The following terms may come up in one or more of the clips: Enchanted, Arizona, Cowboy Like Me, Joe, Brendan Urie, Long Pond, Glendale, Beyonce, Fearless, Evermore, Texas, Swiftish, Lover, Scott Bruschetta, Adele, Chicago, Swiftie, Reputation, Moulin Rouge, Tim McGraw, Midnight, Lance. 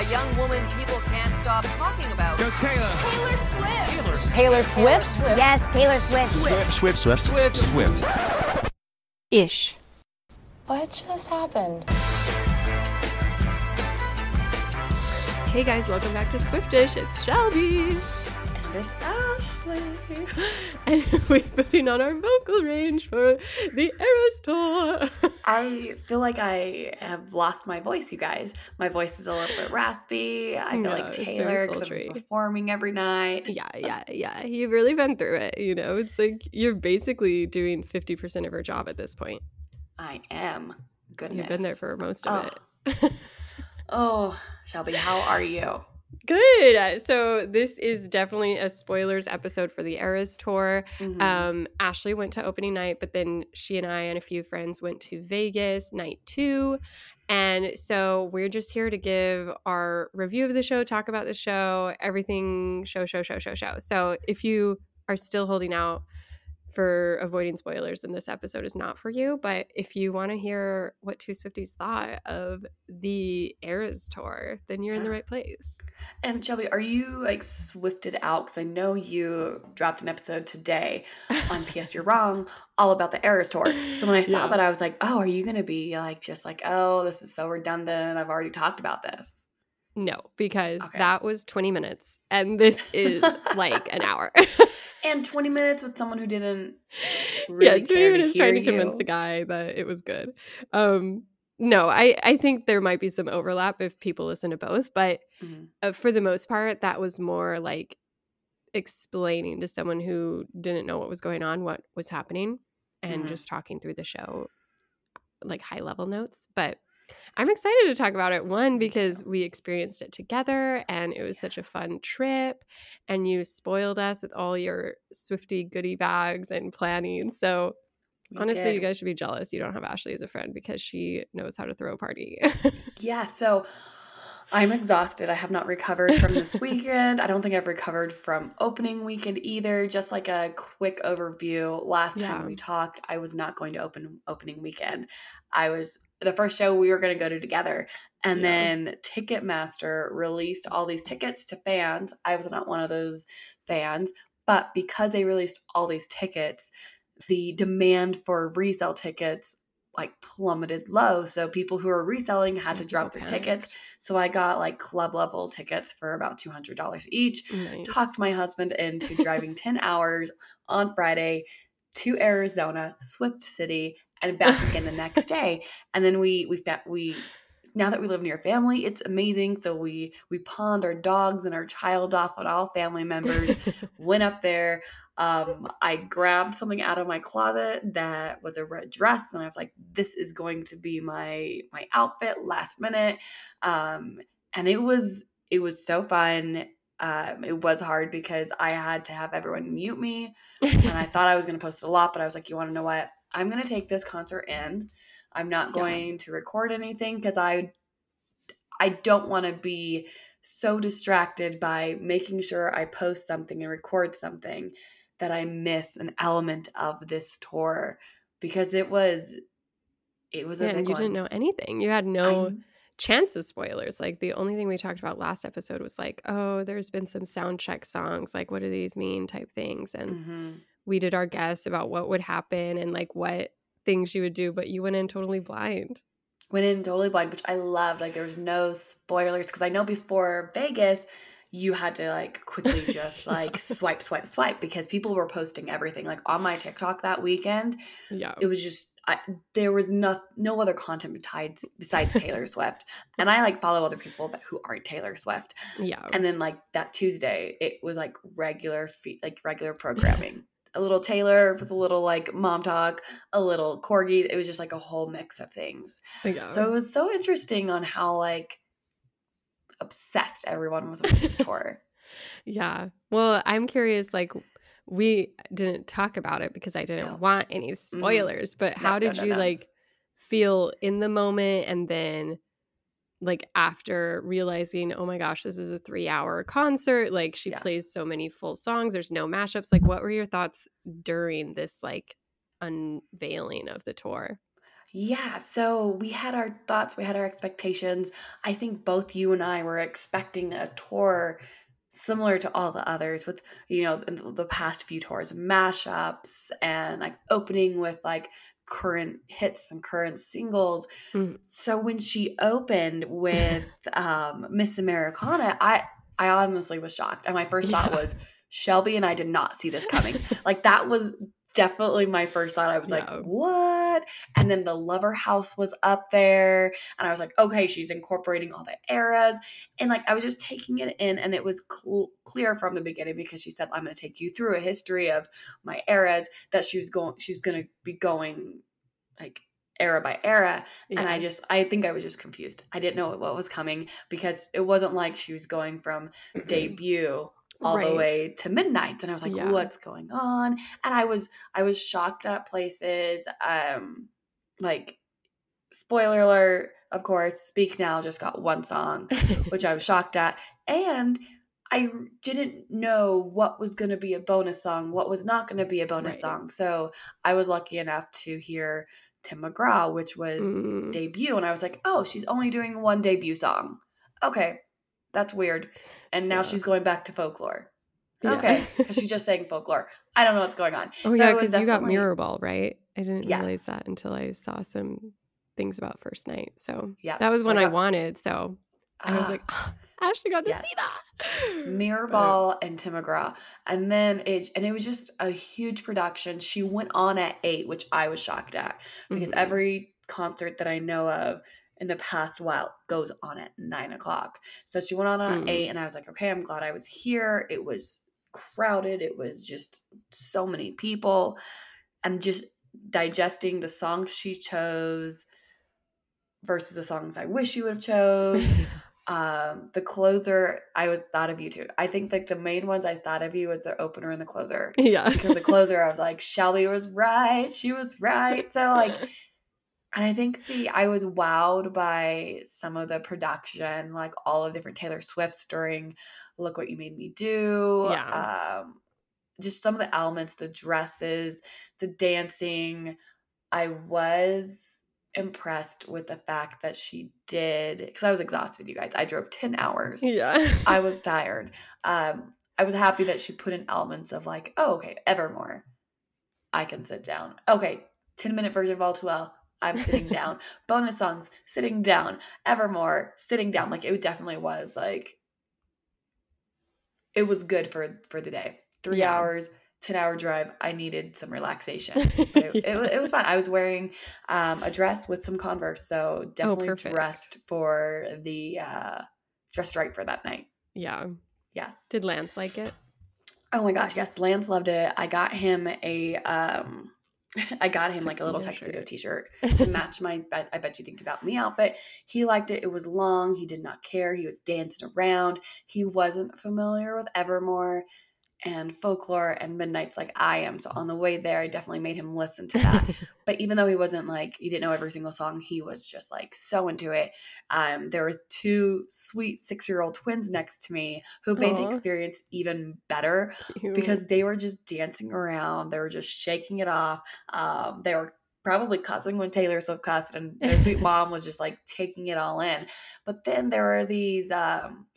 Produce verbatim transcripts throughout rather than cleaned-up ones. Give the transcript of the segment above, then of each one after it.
a young woman people can't stop talking about. Go Taylor. Taylor Swift. Taylor Swift. Taylor Swift. Swift. Yes, Taylor Swift. Swift. Swift. Swift. Swift. Swift. Swift. Ish. What just happened? Hey guys, welcome back to Swiftish. It's Shelby. And it's Ashley. And we're putting on our vocal range for the Eras Tour. I feel like I have lost my voice, you guys. My voice is a little bit raspy. I feel no, like Taylor, because I'm performing every night. Yeah, yeah, yeah. You've really been through it, you know? It's like you're basically doing fifty percent of her job at this point. I am. Goodness. You've been there for most of oh. it. Oh, Shelby, how are you? Good. So this is definitely a spoilers episode for the Eras Tour. Mm-hmm. Um, Ashley went to opening night, but then she and I and a few friends went to Vegas night two. And so we're just here to give our review of the show, talk about the show, everything show, show, show, show, show. So if you are still holding out for avoiding spoilers, then this episode is not for you. But if you want to hear what two Swifties thought of the Eras Tour, then you're yeah. in the right place. And Shelby, are you like Swifted out? Because I know you dropped an episode today on P S You're Wrong all about the Eras Tour. So when I saw yeah. that, I was like, oh, are you going to be like just like, oh, this is so redundant. I've already talked about this. No, because okay. that was twenty minutes and this is like an hour. And twenty minutes with someone who didn't really yeah, care to hear you. Yeah, twenty minutes trying to convince a guy that it was good. Um, no, I, I think there might be some overlap if people listen to both. But mm-hmm. uh, for the most part, that was more like explaining to someone who didn't know what was going on, what was happening, and mm-hmm. just talking through the show, like high-level notes. But I'm excited to talk about it, one, because we experienced it together and it was yes. such a fun trip, and you spoiled us with all your Swiftie goodie bags and planning. So we honestly, did. You guys should be jealous you don't have Ashley as a friend, because she knows how to throw a party. Yeah, so I'm exhausted. I have not recovered from this weekend. I don't think I've recovered from opening weekend either. Just like a quick overview. Last yeah. time we talked, I was not going to open opening weekend. I was – the first show we were going to go to together. And yeah. then Ticketmaster released all these tickets to fans. I was not one of those fans, but because they released all these tickets, the demand for resale tickets like plummeted low. So people who were reselling had to drop okay. their tickets. So I got like club level tickets for about two hundred dollars each. Nice. Talked my husband into driving ten hours on Friday to Arizona, Swift City, and back again the next day. And then we, we, we, now that we live near family, it's amazing. So we, we pawned our dogs and our child off on all family members, went up there. Um, I grabbed something out of my closet that was a red dress. And I was like, this is going to be my, my outfit last minute. Um, and it was, it was so fun. Um, it was hard because I had to have everyone mute me, and I thought I was going to post a lot, but I was like, you want to know what? I'm going to take this concert in. I'm not going yeah. to record anything because I I don't want to be so distracted by making sure I post something and record something that I miss an element of this tour, because it was it was yeah, a big and you one. Didn't know anything. You had no I'm, chance of spoilers. Like the only thing we talked about last episode was like, oh, there's been some sound check songs. Like, what do these mean type things? And mm-hmm. we did our guess about what would happen and like what things you would do, but you went in totally blind. Went in totally blind, which I loved. Like there was no spoilers, because I know before Vegas, you had to like quickly just like swipe, swipe, swipe, because people were posting everything. Like on my TikTok that weekend, yeah, it was just I, there was no no other content besides besides Taylor Swift, and I like follow other people that, who aren't Taylor Swift. Yeah, and then like that Tuesday, it was like regular fe- like regular programming. A little Taylor with a little like mom talk, a little corgi. It was just like a whole mix of things. Yeah. So it was so interesting on how like obsessed everyone was with this tour. Yeah. Well, I'm curious, like we didn't talk about it because I didn't no. want any spoilers, mm-hmm. but how no, did no, no, you no. like feel in the moment and then like after realizing, oh my gosh, this is a three hour concert. Like she yeah. plays so many full songs. There's no mashups. Like what were your thoughts during this like unveiling of the tour? Yeah, so we had our thoughts, we had our expectations. I think both you and I were expecting a tour similar to all the others with, you know, the past few tours, mashups and like opening with like current hits and current singles. Mm. So when she opened with um, Miss Americana, I, I honestly was shocked. And my first yeah. thought was, Shelby and I did not see this coming. Like that was definitely my first thought. I was no. like, what? And then the Lover house was up there and I was like, okay, she's incorporating all the eras. And like, I was just taking it in and it was cl- clear from the beginning because she said, I'm going to take you through a history of my eras that she was going, she's going to be going like era by era. Yeah. And I just, I think I was just confused. I didn't know what was coming because it wasn't like she was going from mm-hmm. debut all right. the way to Midnight. And I was like, yeah. what's going on? And I was, I was shocked at places. Um, like spoiler alert, of course, Speak Now just got one song, which I was shocked at. And I didn't know what was going to be a bonus song, what was not going to be a bonus right. song. So I was lucky enough to hear Tim McGraw, which was mm. debut. And I was like, oh, she's only doing one debut song. Okay. That's weird. And now yeah. she's going back to Folklore. Yeah. Okay. Because she just sang Folklore. I don't know what's going on. Oh, so yeah, because definitely... you got Mirrorball, right? I didn't yes. realize that until I saw some things about First Night. So yeah, that was so when I, got... I wanted. So I uh, was like, oh, I actually got to yes. see that. Mirrorball but... and Tim McGraw. And then it, and it was just a huge production. She went on at eight, which I was shocked at. Because mm-hmm. every concert that I know of, in the past while goes on at nine o'clock. So she went on at mm. eight and I was like, okay, I'm glad I was here. It was crowded. It was just so many people and just digesting the songs she chose versus the songs I wish she would have chose. um, the closer I was thought of you too. I think like the main ones I thought of you was the opener and the closer. Yeah. Because the closer I was like, Shelby was right. She was right. So like, and I think the I was wowed by some of the production, like all of the different Taylor Swifts during Look What You Made Me Do. Yeah. Um, just some of the elements, the dresses, the dancing. I was impressed with the fact that she did – because I was exhausted, you guys. I drove ten hours. Yeah. I was tired. Um, I was happy that she put in elements of like, oh, okay, Evermore. I can sit down. Okay, ten-minute version of All Too Well. I'm sitting down. Bonus songs, sitting down. Evermore, sitting down. Like it definitely was like, it was good for, for the day. Three yeah. hours, ten hour drive. I needed some relaxation. It, yeah. it, it was fun. I was wearing um, a dress with some Converse. So definitely oh, dressed for the, uh, dressed right for that night. Yeah. Yes. Did Lance like it? Oh my gosh. Yes. Lance loved it. I got him a, um, I got him tuxedo like a little tuxedo t-shirt, t-shirt to match my I Bet You Think About Me outfit. He liked it. It was long. He did not care. He was dancing around. He wasn't familiar with Evermore and Folklore and Midnight's like I am. So on the way there, I definitely made him listen to that. But even though he wasn't like, he didn't know every single song, he was just like so into it. Um, there were two sweet six-year-old twins next to me who made Aww. The experience even better Cute. Because they were just dancing around. They were just shaking it off. Um, they were probably cussing when Taylor Swift cussed and their sweet mom was just like taking it all in. But then there were these um, –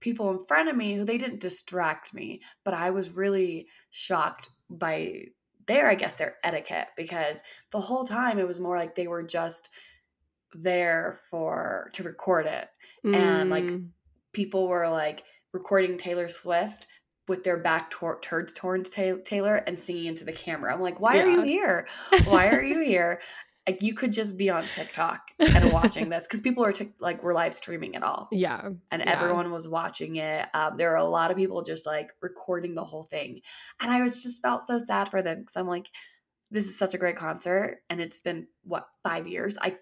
people in front of me who they didn't distract me, but I was really shocked by their, I guess, their etiquette because the whole time it was more like they were just there for, to record it. Mm. And like people were like recording Taylor Swift with their back tor- turds towards ta- Taylor and singing into the camera. I'm like, why yeah. are you here? Why are you here? Like you could just be on TikTok and watching this because people are t- like we're live streaming it all. Yeah. And yeah. everyone was watching it. Um, there were a lot of people just like recording the whole thing. And I was just felt so sad for them because I'm like, this is such a great concert. And it's been, what, five years? I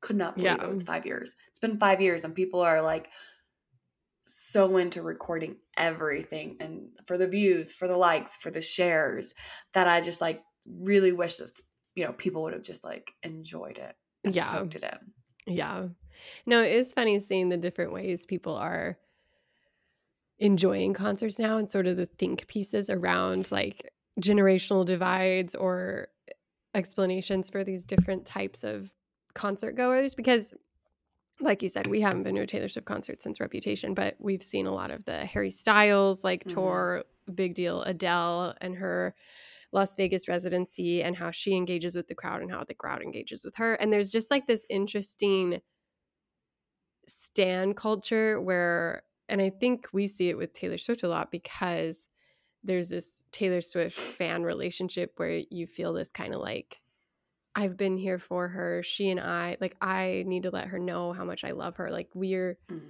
could not believe yeah. it was five years. It's been five years and people are like so into recording everything. And for the views, for the likes, for the shares that I just like really wish this you know, people would have just like enjoyed it and yeah. soaked it in. Yeah. No, it is funny seeing the different ways people are enjoying concerts now and sort of the think pieces around like generational divides or explanations for these different types of concert goers, because like you said, we haven't been to a Taylor Swift concert since Reputation, but we've seen a lot of the Harry Styles like mm-hmm. tour, big deal, Adele and her Las Vegas residency, and how she engages with the crowd and how the crowd engages with her. And there's just like this interesting stan culture where, and I think we see it with Taylor Swift a lot because there's this Taylor Swift fan relationship where you feel this kind of like, I've been here for her. She and I, like, I need to let her know how much I love her. Like, we're, mm.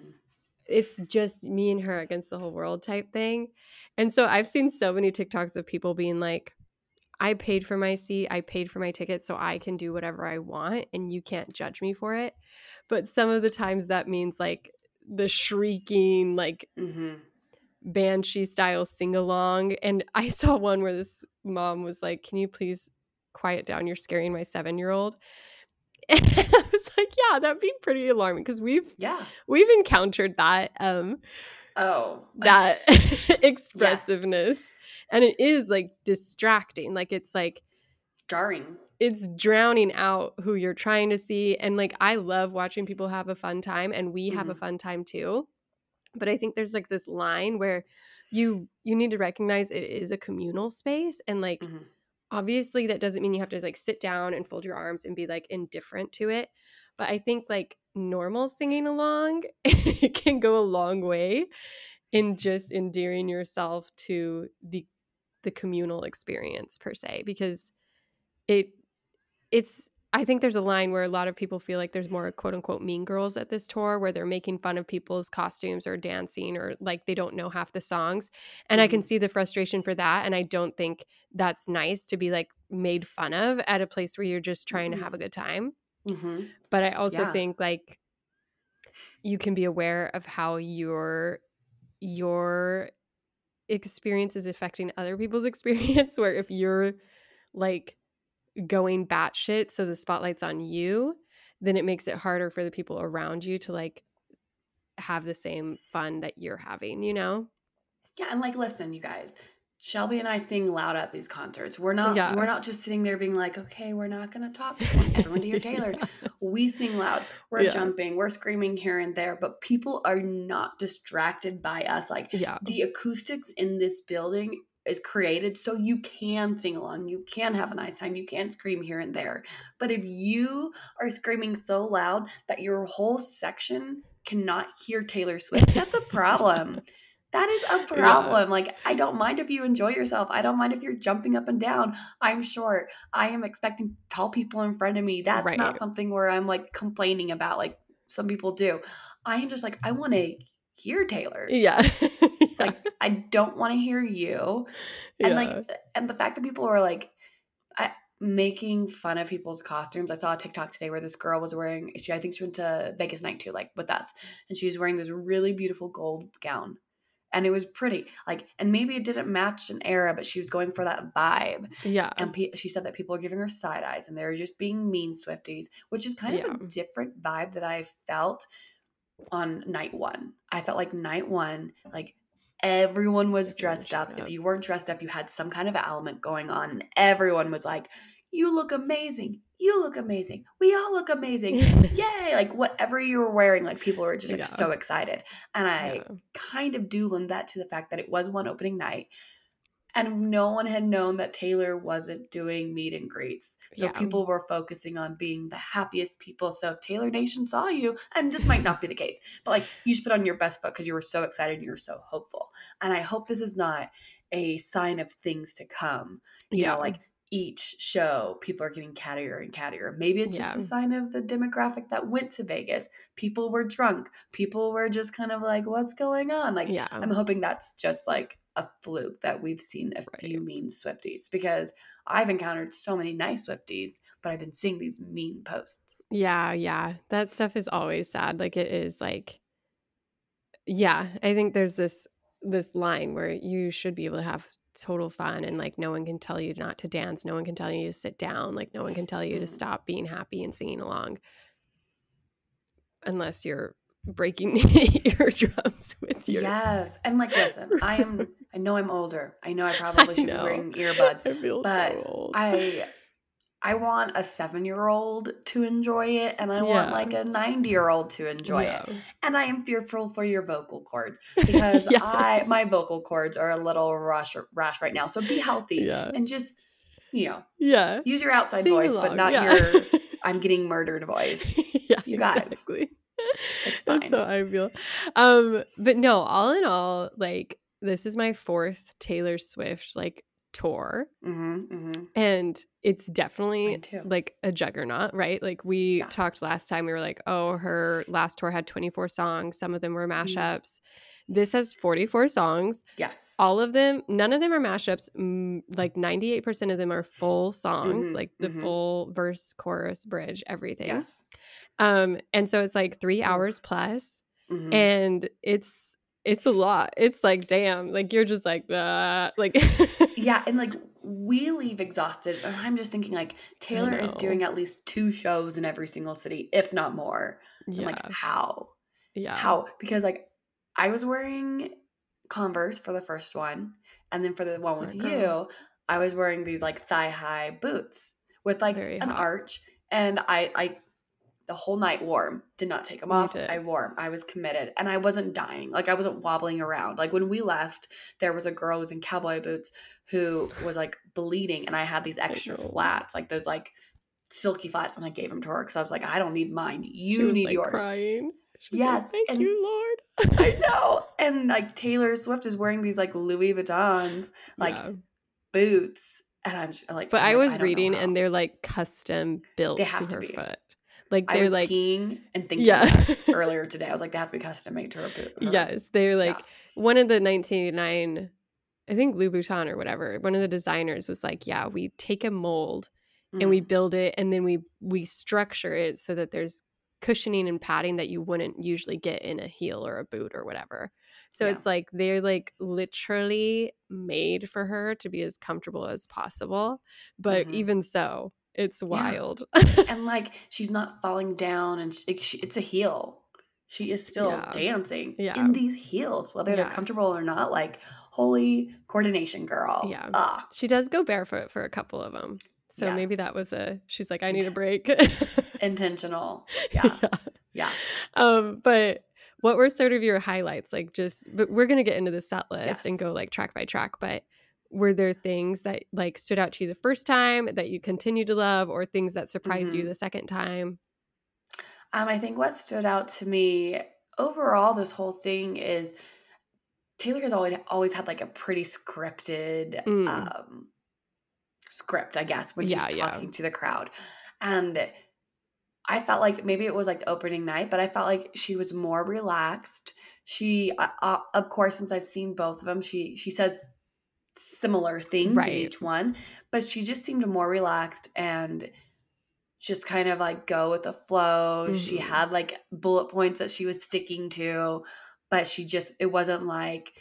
it's just me and her against the whole world type thing. And so I've seen so many TikToks of people being like, I paid for my seat, I paid for my ticket, so I can do whatever I want and you can't judge me for it. But some of the times that means like the shrieking, like, mm-hmm. banshee style sing along. And I saw one where this mom was like, can you please quiet down, you're scaring my seven-year-old. And I was like, yeah, that'd be pretty alarming, because we've yeah we've encountered that um oh that expressiveness. Yes. And it is like distracting, like it's like jarring, it's drowning out who you're trying to see. And like I love watching people have a fun time, and we mm-hmm. have a fun time too. But I think there's like this line where you you need to recognize it is a communal space. And like, mm-hmm. obviously that doesn't mean you have to like sit down and fold your arms and be like indifferent to it. But I think like normal singing along it can go a long way in just endearing yourself to the the communal experience per se, because it it's I think there's a line where a lot of people feel like there's more quote unquote mean girls at this tour, where they're making fun of people's costumes or dancing, or like they don't know half the songs. And mm-hmm. I can see the frustration for that. And I don't think that's nice to be like made fun of at a place where you're just trying mm-hmm. to have a good time. Mm-hmm. But I also yeah. think like you can be aware of how your your experience is affecting other people's experience, where if you're like going batshit so the spotlight's on you, then it makes it harder for the people around you to like have the same fun that you're having, you know? Yeah. And like, listen, you guys, Shelby and I sing loud at these concerts. We're not yeah. we're not just sitting there being like, okay, we're not gonna talk, I want everyone to hear Taylor. yeah. We sing loud, we're yeah. jumping, we're screaming here and there, but people are not distracted by us. Like yeah. the acoustics in this building is created so you can sing along, you can have a nice time, you can scream here and there. But if you are screaming so loud that your whole section cannot hear Taylor Swift, that's a problem. That is a problem. Yeah. Like, I don't mind if you enjoy yourself. I don't mind if you're jumping up and down. I'm short. I am expecting tall people in front of me. That's right. Not something where I'm like complaining about like some people do. I am just like, I want to hear Taylor. Yeah. Like, I don't want to hear you. And yeah. like, and the fact that people are like I, making fun of people's costumes. I saw a TikTok today where this girl was wearing, she, I think she went to Vegas night too, like with us. And she was wearing this really beautiful gold gown, and it was pretty, like, and maybe it didn't match an era, but she was going for that vibe. Yeah. And pe- she said that people are giving her side eyes and they're just being mean Swifties, which is kind yeah. of a different vibe that I felt on night one. I felt like night one, like, everyone was dressed up. If you weren't dressed up, you had some kind of element going on. And everyone was like, you look amazing. You look amazing. We all look amazing. Yay. Like whatever you were wearing, like people were just like yeah. so excited. And I yeah. kind of do lend that to the fact that it was one opening night and no one had known that Taylor wasn't doing meet and greets. So yeah. people were focusing on being the happiest people. So if Taylor Nation saw you, and this might not be the case, but like you should put on your best foot because you were so excited and you were so hopeful. And I hope this is not a sign of things to come. You yeah. know, like each show, people are getting cattier and cattier. Maybe it's just yeah. a sign of the demographic that went to Vegas. People were drunk. People were just kind of like, what's going on? Like, yeah. I'm hoping that's just like a fluke that we've seen a right. few mean Swifties, because I've encountered so many nice Swifties, but I've been seeing these mean posts. Yeah. Yeah. That stuff is always sad. Like it is like, yeah, I think there's this, this line where you should be able to have total fun. And like, no one can tell you not to dance. No one can tell you to sit down. Like no one can tell you to stop being happy and singing along, unless you're breaking eardrums with your yes. And like, listen, I am, I know I'm older. I know I probably should I be wearing earbuds, I feel but so old. I, I want a seven-year-old to enjoy it, and I yeah. want, like, a ninety-year-old to enjoy yeah. it. And I am fearful for your vocal cords because yes. I my vocal cords are a little rash, rash right now. So be healthy yeah. and just, you know, yeah. use your outside Sing voice, along. But not yeah. your I'm getting murdered voice. yeah, you guys. Exactly. It's fine. That's how I feel. Um, but no, all in all, like, this is my fourth Taylor Swift, like, tour mm-hmm, mm-hmm. and it's definitely like a juggernaut, right? Like we yeah. talked last time, we were like, oh, her last tour had twenty-four songs, some of them were mashups. Mm-hmm. This has forty-four songs. Yes, all of them, none of them are mashups. Like ninety-eight percent of them are full songs, mm-hmm, like the mm-hmm. full verse, chorus, bridge, everything. Yes. Um and so it's like three hours plus, mm-hmm. and it's It's a lot. It's like, damn, like you're just like, uh, like. yeah. And like we leave exhausted. And I'm just thinking like Taylor is doing at least two shows in every single city, if not more. Yeah. I'm like, how? Yeah. How? Because like I was wearing Converse for the first one. And then for the one Sorry, with girl. you, I was wearing these like thigh high boots with like Very an hot. arch. And I, I. the whole night warm. Did not take them we off. Did. I wore them. I was committed. And I wasn't dying. Like, I wasn't wobbling around. Like, when we left, there was a girl who was in cowboy boots who was, like, bleeding. And I had these extra flats, like those, like, silky flats. And I gave them to her because I was like, I don't need mine. You she was, need like, yours. Crying. She was yes. Like, Thank and you, Lord. I know. And, like, Taylor Swift is wearing these, like, Louis Vuittons, like, yeah. boots. And I'm just, like. But I'm, I was I reading, and they're, like, custom built they have to, to her be. foot. Like they're I was like peeing and thinking yeah. that earlier today. I was like, they have to be custom made to her boot. Yes. They're like yeah. one of the nineteen eighty-nine, I think Louboutin or whatever, one of the designers was like, yeah, we take a mold mm. and we build it and then we we structure it so that there's cushioning and padding that you wouldn't usually get in a heel or a boot or whatever. So yeah. it's like they're like literally made for her to be as comfortable as possible. But mm-hmm. even so, it's wild. Yeah. And like she's not falling down and she, she, it's a heel. She is still yeah. dancing yeah. in these heels, whether yeah. they're comfortable or not. Like, holy coordination, girl. Yeah. Ah. She does go barefoot for a couple of them. So yes. maybe that was a, she's like, I need a break. Intentional. Yeah. yeah. Yeah. Um, but what were sort of your highlights? Like just, but we're going to get into the set list yes. and go like track by track, but were there things that like stood out to you the first time that you continue to love or things that surprised mm-hmm. you the second time? Um, I think what stood out to me overall, this whole thing is Taylor has always, always had like a pretty scripted mm. um, script, I guess, when yeah, she's talking yeah. to the crowd. And I felt like maybe it was like the opening night, but I felt like she was more relaxed. She, uh, of course, since I've seen both of them, she, she says similar things right. in each one, but she just seemed more relaxed and just kind of like go with the flow. Mm-hmm. She had like bullet points that she was sticking to, but she just, it wasn't like,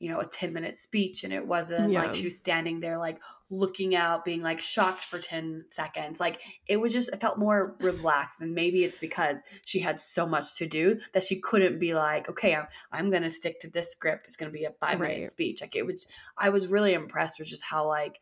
you know, a ten minute speech, and it wasn't yeah. like she was standing there like looking out, being like shocked for ten seconds. Like it was just, it felt more relaxed. And maybe it's because she had so much to do that she couldn't be like, okay, I'm, I'm going to stick to this script. It's going to be a five minute right. speech. Like it was, I was really impressed with just how like,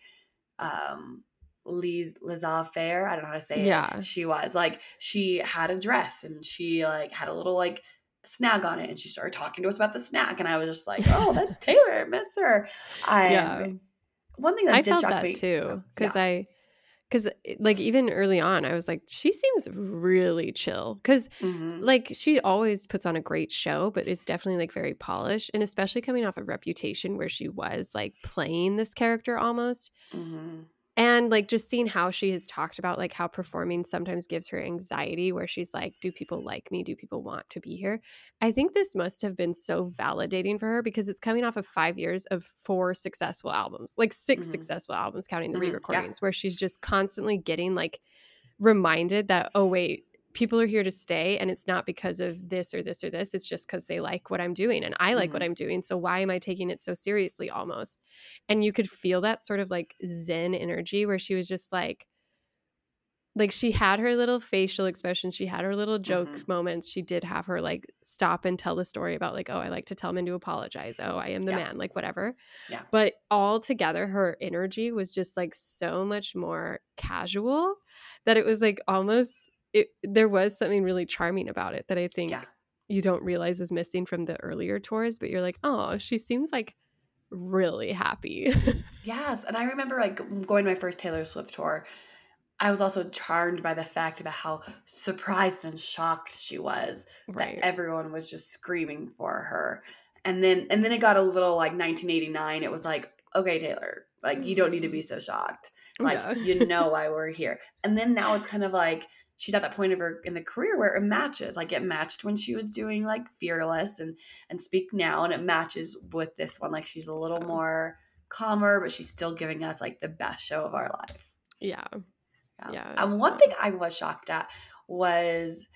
um, Liz, Liza Fair, I don't know how to say yeah. it. She was like, she had a dress and she like had a little like snag on it, and she started talking to us about the snack, and I was just like, oh, that's Taylor. Miss her. I yeah. one thing that I did felt shock that me too, because yeah. I because like even early on I was like, she seems really chill, because mm-hmm. like she always puts on a great show, but it's definitely like very polished, and especially coming off of Reputation where she was like playing this character almost. Mm-hmm. And, like, just seeing how she has talked about, like, how performing sometimes gives her anxiety where she's like, do people like me? Do people want to be here? I think this must have been so validating for her because it's coming off of five years of four successful albums, like six mm-hmm. successful albums counting the mm-hmm. re-recordings, yeah. where she's just constantly getting, like, reminded that, oh, wait, people are here to stay, and it's not because of this or this or this. It's just because they like what I'm doing, and I like mm-hmm. what I'm doing. So why am I taking it so seriously almost? And you could feel that sort of like zen energy where she was just like, like, she had her little facial expression. She had her little joke mm-hmm. moments. She did have her, like, stop and tell the story about, like, oh, I like to tell men to apologize. Oh, I am the yeah. man, like, whatever. Yeah. But all together, her energy was just, like, so much more casual that it was, like, almost it, – there was something really charming about it that I think yeah. you don't realize is missing from the earlier tours. But you're like, oh, she seems, like, really happy. Yes. And I remember, like, going to my first Taylor Swift tour – I was also charmed by the fact about how surprised and shocked she was right. that everyone was just screaming for her. And then and then it got a little like nineteen eighty-nine. It was like, okay, Taylor, like, you don't need to be so shocked. Like, yeah. you know why we're here. And then now it's kind of like she's at that point of her in the career where it matches. Like, it matched when she was doing, like, Fearless and, and Speak Now, and it matches with this one. Like, she's a little yeah. more calmer, but she's still giving us, like, the best show of our life. Yeah. Yeah, um, one fun. thing I was shocked at was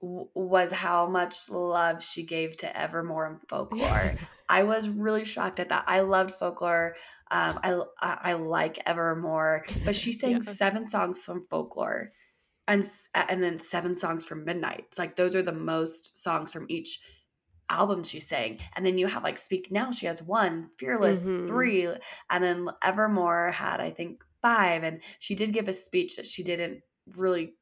was how much love she gave to Evermore and Folklore. I was really shocked at that. I loved Folklore. Um, I, I I like Evermore, but she sang yeah. seven songs from Folklore, and and then seven songs from Midnight. It's like those are the most songs from each album she sang. And then you have, like, Speak Now. She has one, Fearless mm-hmm. three, and then Evermore had, I think, five. And she did give a speech that she didn't really,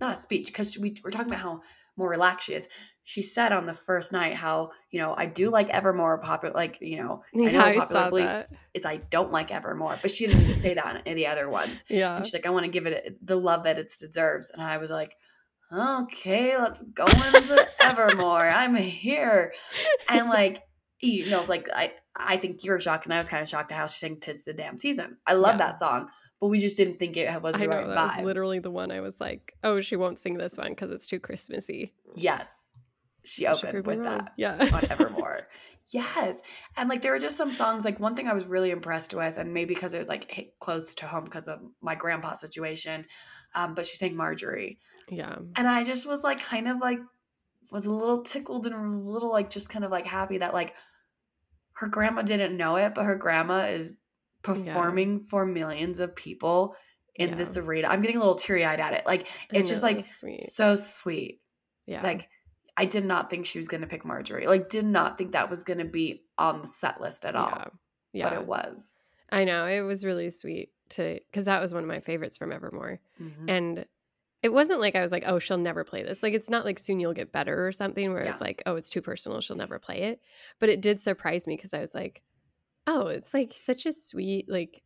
not a speech, because we were talking about how more relaxed she is. She said on the first night how, you know, I do like Evermore popular, like, you know, I know yeah, popular I belief is I don't like Evermore, but she didn't say that on any of the other ones. Yeah. And she's like, I want to give it the love that it deserves. And I was like, okay, let's go into Evermore. I'm here. And, like, you know, like, I, I think you were shocked, and I was kind of shocked at how she sang "Tis the Damn Season." I love yeah. that song, but we just didn't think it was the I know, right that vibe. Was literally the one I was like, "Oh, she won't sing this one because it's too Christmassy." Yes, she opened with wrong. that. Yeah, on Evermore. Yes, and, like, there were just some songs. Like, one thing I was really impressed with, and maybe because it was, like, hit close to home because of my grandpa situation, um, but she sang Marjorie. Yeah, and I just was, like, kind of, like, was a little tickled and a little, like, just kind of, like, happy that, like, her grandma didn't know it, but her grandma is performing yeah. for millions of people in yeah. this arena. I'm getting a little teary-eyed at it. Like, it's just, like, sweet. so sweet. Yeah. Like, I did not think she was going to pick Marjorie. Like, did not think that was going to be on the set list at all. Yeah. yeah. But it was. I know. It was really sweet to – because that was one of my favorites from Evermore. Mm-hmm. And it wasn't like I was like, oh, she'll never play this. Like, it's not like Soon You'll Get Better or something where yeah. it's like, oh, it's too personal, she'll never play it. But it did surprise me because I was like, oh, it's, like, such a sweet, like,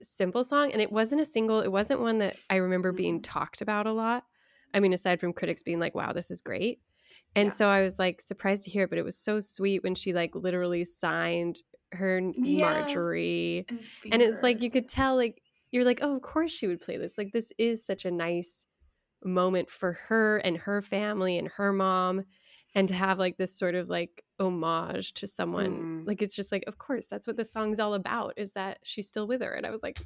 simple song. And it wasn't a single. It wasn't one that I remember being talked about a lot. I mean, aside from critics being like, wow, this is great. And yeah. so I was, like, surprised to hear it. But it was so sweet when she, like, literally signed her yes. Marjorie. And, and it's like you could tell, like, you're like, oh, of course she would play this. Like, this is such a nice moment for her and her family and her mom, and to have, like, this sort of, like, homage to someone mm. like, it's just like, of course, that's what the song's all about, is that she's still with her. And I was like,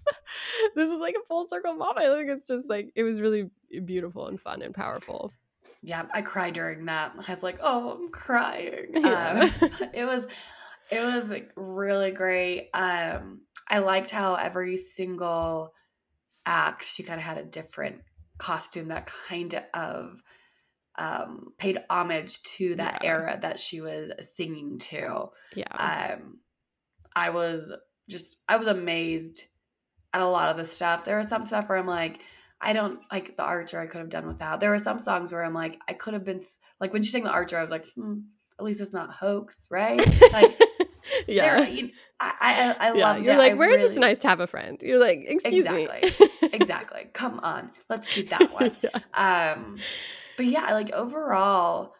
this is, like, a full circle moment. I think it's just, like, it was really beautiful and fun and powerful. Yeah, I cried during that. I was like, oh, I'm crying. Yeah. um, it was it was like, really great. um I liked how every single act she kind of had a different costume that kind of um paid homage to that yeah. era that she was singing to. Yeah. um I was just I was amazed at a lot of the stuff. There was some stuff where I'm like, I don't like the Archer, I could have done without. There were some songs where I'm like, I could have been, like, when she sang the Archer, I was like, hmm, at least it's not hoax, right? Like, yeah, there, you know, I I, I yeah. loved you're it. You're like, I where's really... it's nice to have a friend. You're like, excuse exactly. me, exactly. Come on, let's do that one. yeah. Um, but yeah, like, overall,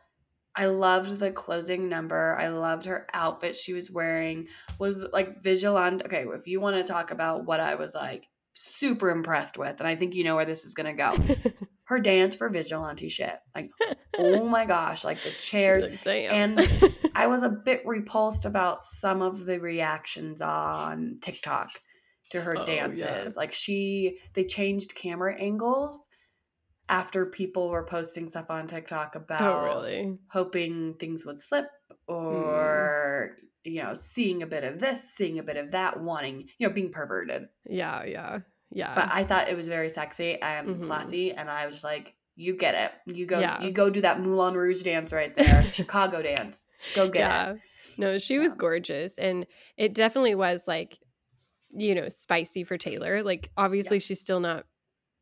I loved the closing number. I loved her outfit she was wearing. Was like Vigilante. Okay, if you want to talk about what I was, like, super impressed with, and I think you know where this is gonna go. Her dance for Vigilante shit. Like, oh my gosh, like the chairs. Like, damn. And I was a bit repulsed about some of the reactions on TikTok to her oh, dances. Yeah. Like, she, they changed camera angles after people were posting stuff on TikTok about oh, really? hoping things would slip, or, mm. you know, seeing a bit of this, seeing a bit of that, wanting, you know, being perverted. Yeah, yeah. Yeah. But I thought it was very sexy and mm-hmm. classy, and I was just like, you get it. You go yeah. you go do that Moulin Rouge dance right there. Chicago dance. Go get yeah. it. No, she yeah. was gorgeous, and it definitely was like, you know, spicy for Taylor. Like, obviously yeah. she's still not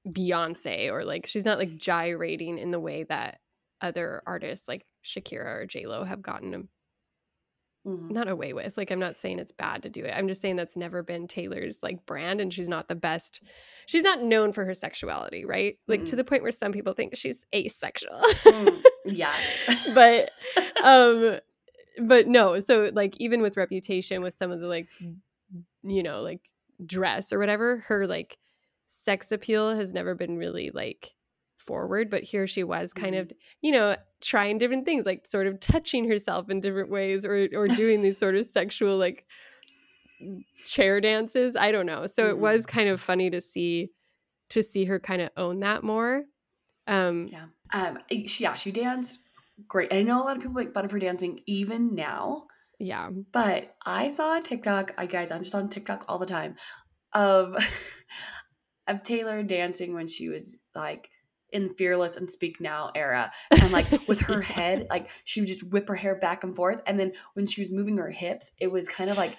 Beyonce, or like she's not like gyrating in the way that other artists like Shakira or J-Lo have gotten them mm-hmm. not away with. Like, I'm not saying it's bad to do it. I'm just saying that's never been Taylor's like brand, and she's not the best. She's not known for her sexuality, right? Like mm-hmm. to the point where some people think she's asexual. mm, yeah. But um but no, so like even with Reputation, with some of the like, you know, like dress or whatever, her like sex appeal has never been really like forward, but here she was kind mm-hmm. of, you know, trying different things, like sort of touching herself in different ways, or or doing these sort of sexual like chair dances. I don't know. So mm-hmm. it was kind of funny to see to see her kind of own that more. Um, yeah, um, yeah, she danced great. I know a lot of people make fun of her dancing even now. Yeah, but I saw a TikTok. I guys, I'm just on TikTok all the time of of Taylor dancing when she was like in Fearless and Speak Now era, and like with her head, like she would just whip her hair back and forth, and then when she was moving her hips, it was kind of like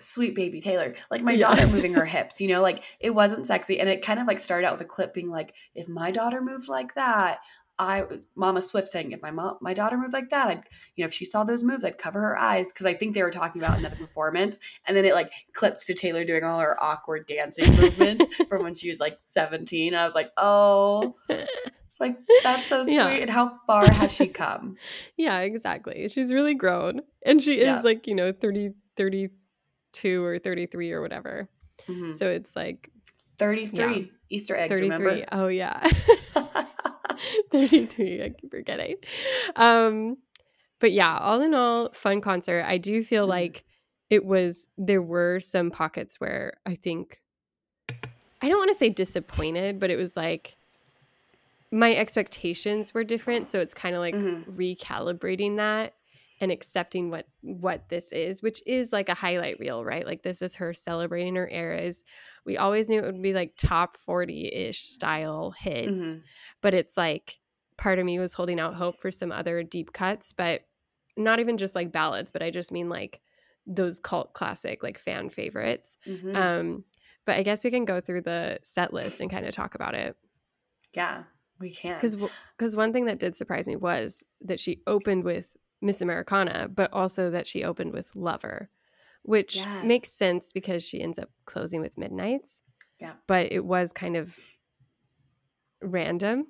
sweet baby Taylor, like my yeah. daughter moving her hips, you know, like it wasn't sexy. And it kind of like started out with a clip being like, if my daughter moved like that, I Mama Swift saying, if my mom my daughter moved like that, I'd, you know, if she saw those moves, I'd cover her eyes, because I think they were talking about another performance. And then it like clips to Taylor doing all her awkward dancing movements from when she was like seventeen. And I was like, oh, it's like that's so yeah. sweet. And how far has she come? Yeah, exactly. She's really grown, and she is yeah. like, you know, thirty, thirty-two or thirty-three or whatever. Mm-hmm. So it's like thirty-three yeah. Easter eggs. thirty-three. Remember? Oh yeah. thirty-three, I keep forgetting. Um, but yeah, all in all, fun concert. I do feel mm-hmm. like it was, there were some pockets where I think, I don't want to say disappointed, but it was like my expectations were different. So it's kind of like mm-hmm. recalibrating that and accepting what, what this is, which is like a highlight reel, right? Like this is her celebrating her eras. We always knew it would be like top forty-ish style hits, mm-hmm. but it's like part of me was holding out hope for some other deep cuts, but not even just like ballads, but I just mean like those cult classic, like fan favorites. Mm-hmm. Um, but I guess we can go through the set list and kind of talk about it. Yeah, we can. Because because one thing that did surprise me was that she opened with Miss Americana, but also that she opened with Lover, which yes. makes sense because she ends up closing with Midnight's. Yeah. But it was kind of random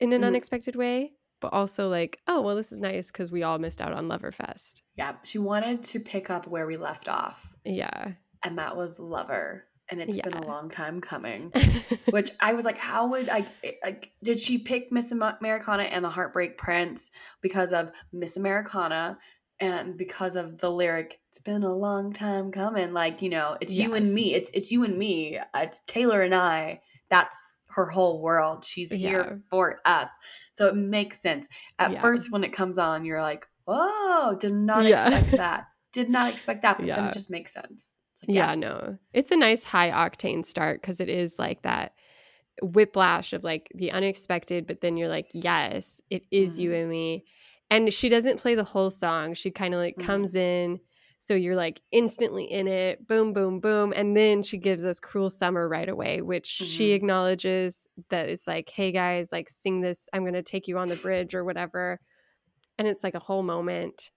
in an mm-hmm. unexpected way, but also like, oh, well, this is nice because we all missed out on Loverfest. Yeah. She wanted to pick up where we left off. Yeah. And that was Lover. And it's yeah. been a long time coming, which I was like, how would I, like, did she pick Miss Americana and the Heartbreak Prince because of Miss Americana and because of the lyric, it's been a long time coming? Like, you know, it's yes. you and me. It's it's you and me. It's Taylor and I. That's her whole world. She's here yeah. for us. So it makes sense. At yeah. first, when it comes on, you're like, whoa, did not yeah. expect that. Did not expect that. But yeah. then it just makes sense. Like, yeah, yes. no, it's a nice high octane start because it is like that whiplash of like the unexpected, but then you're like, yes, it is mm. you and me. And she doesn't play the whole song. She kind of like mm. comes in. So you're like instantly in it. Boom, boom, boom. And then she gives us Cruel Summer right away, which mm-hmm. she acknowledges that it's like, hey guys, like sing this. I'm going to take you on the bridge or whatever. And it's like a whole moment.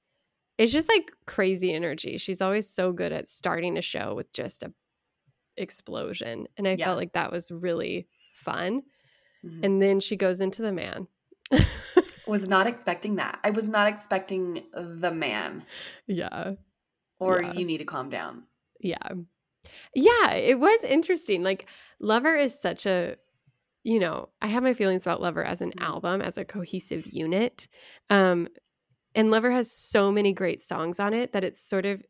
It's just like crazy energy. She's always so good at starting a show with just a explosion. And I yeah. felt like that was really fun. Mm-hmm. And then she goes into The Man. Was not expecting that. I was not expecting The Man. Yeah. Or yeah. You Need to Calm Down. Yeah. Yeah, it was interesting. Like Lover is such a, you know, I have my feelings about Lover as an mm-hmm. album, as a cohesive unit. Um And Lover has so many great songs on it that it's sort of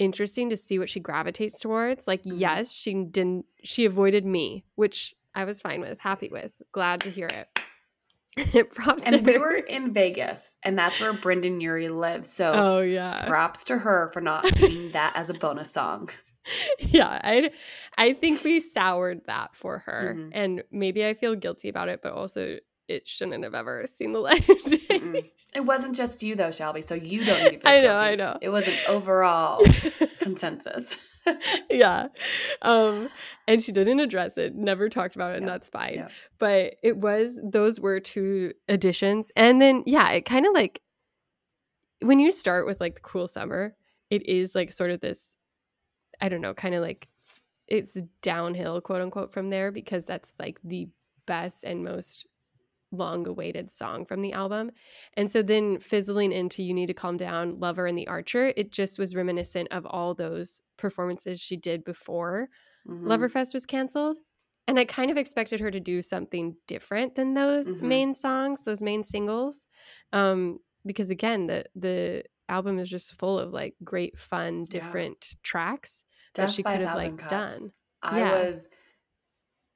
interesting to see what she gravitates towards. Like, mm-hmm. yes, she didn't, she avoided Me, which I was fine with, happy with, glad to hear it. It props and to her. And we were in Vegas, and that's where Brendan Urie lives. So, oh, yeah. props to her for not seeing that as a bonus song. Yeah, I I think we soured that for her. Mm-hmm. And maybe I feel guilty about it, but also it shouldn't have ever seen the light of day. Mm-mm. It wasn't just you though, Shelby, so you don't need to feel I know, guilty. I know. It was an overall consensus. Yeah. Um, and she didn't address it, never talked about it, yep. and that's fine. Yep. But it was, those were two additions. And then, yeah, it kind of like, when you start with like the cool summer, it is like sort of this, I don't know, kind of like it's downhill, quote unquote, from there, because that's like the best and most long-awaited song from the album. And so then fizzling into You Need to Calm Down, Lover, and The Archer, it just was reminiscent of all those performances she did before mm-hmm. Loverfest was canceled. And I kind of expected her to do something different than those mm-hmm. main songs, those main singles, um, because again, the the album is just full of like great, fun, different yeah. tracks Death that she could have like cuts. done. I yeah. was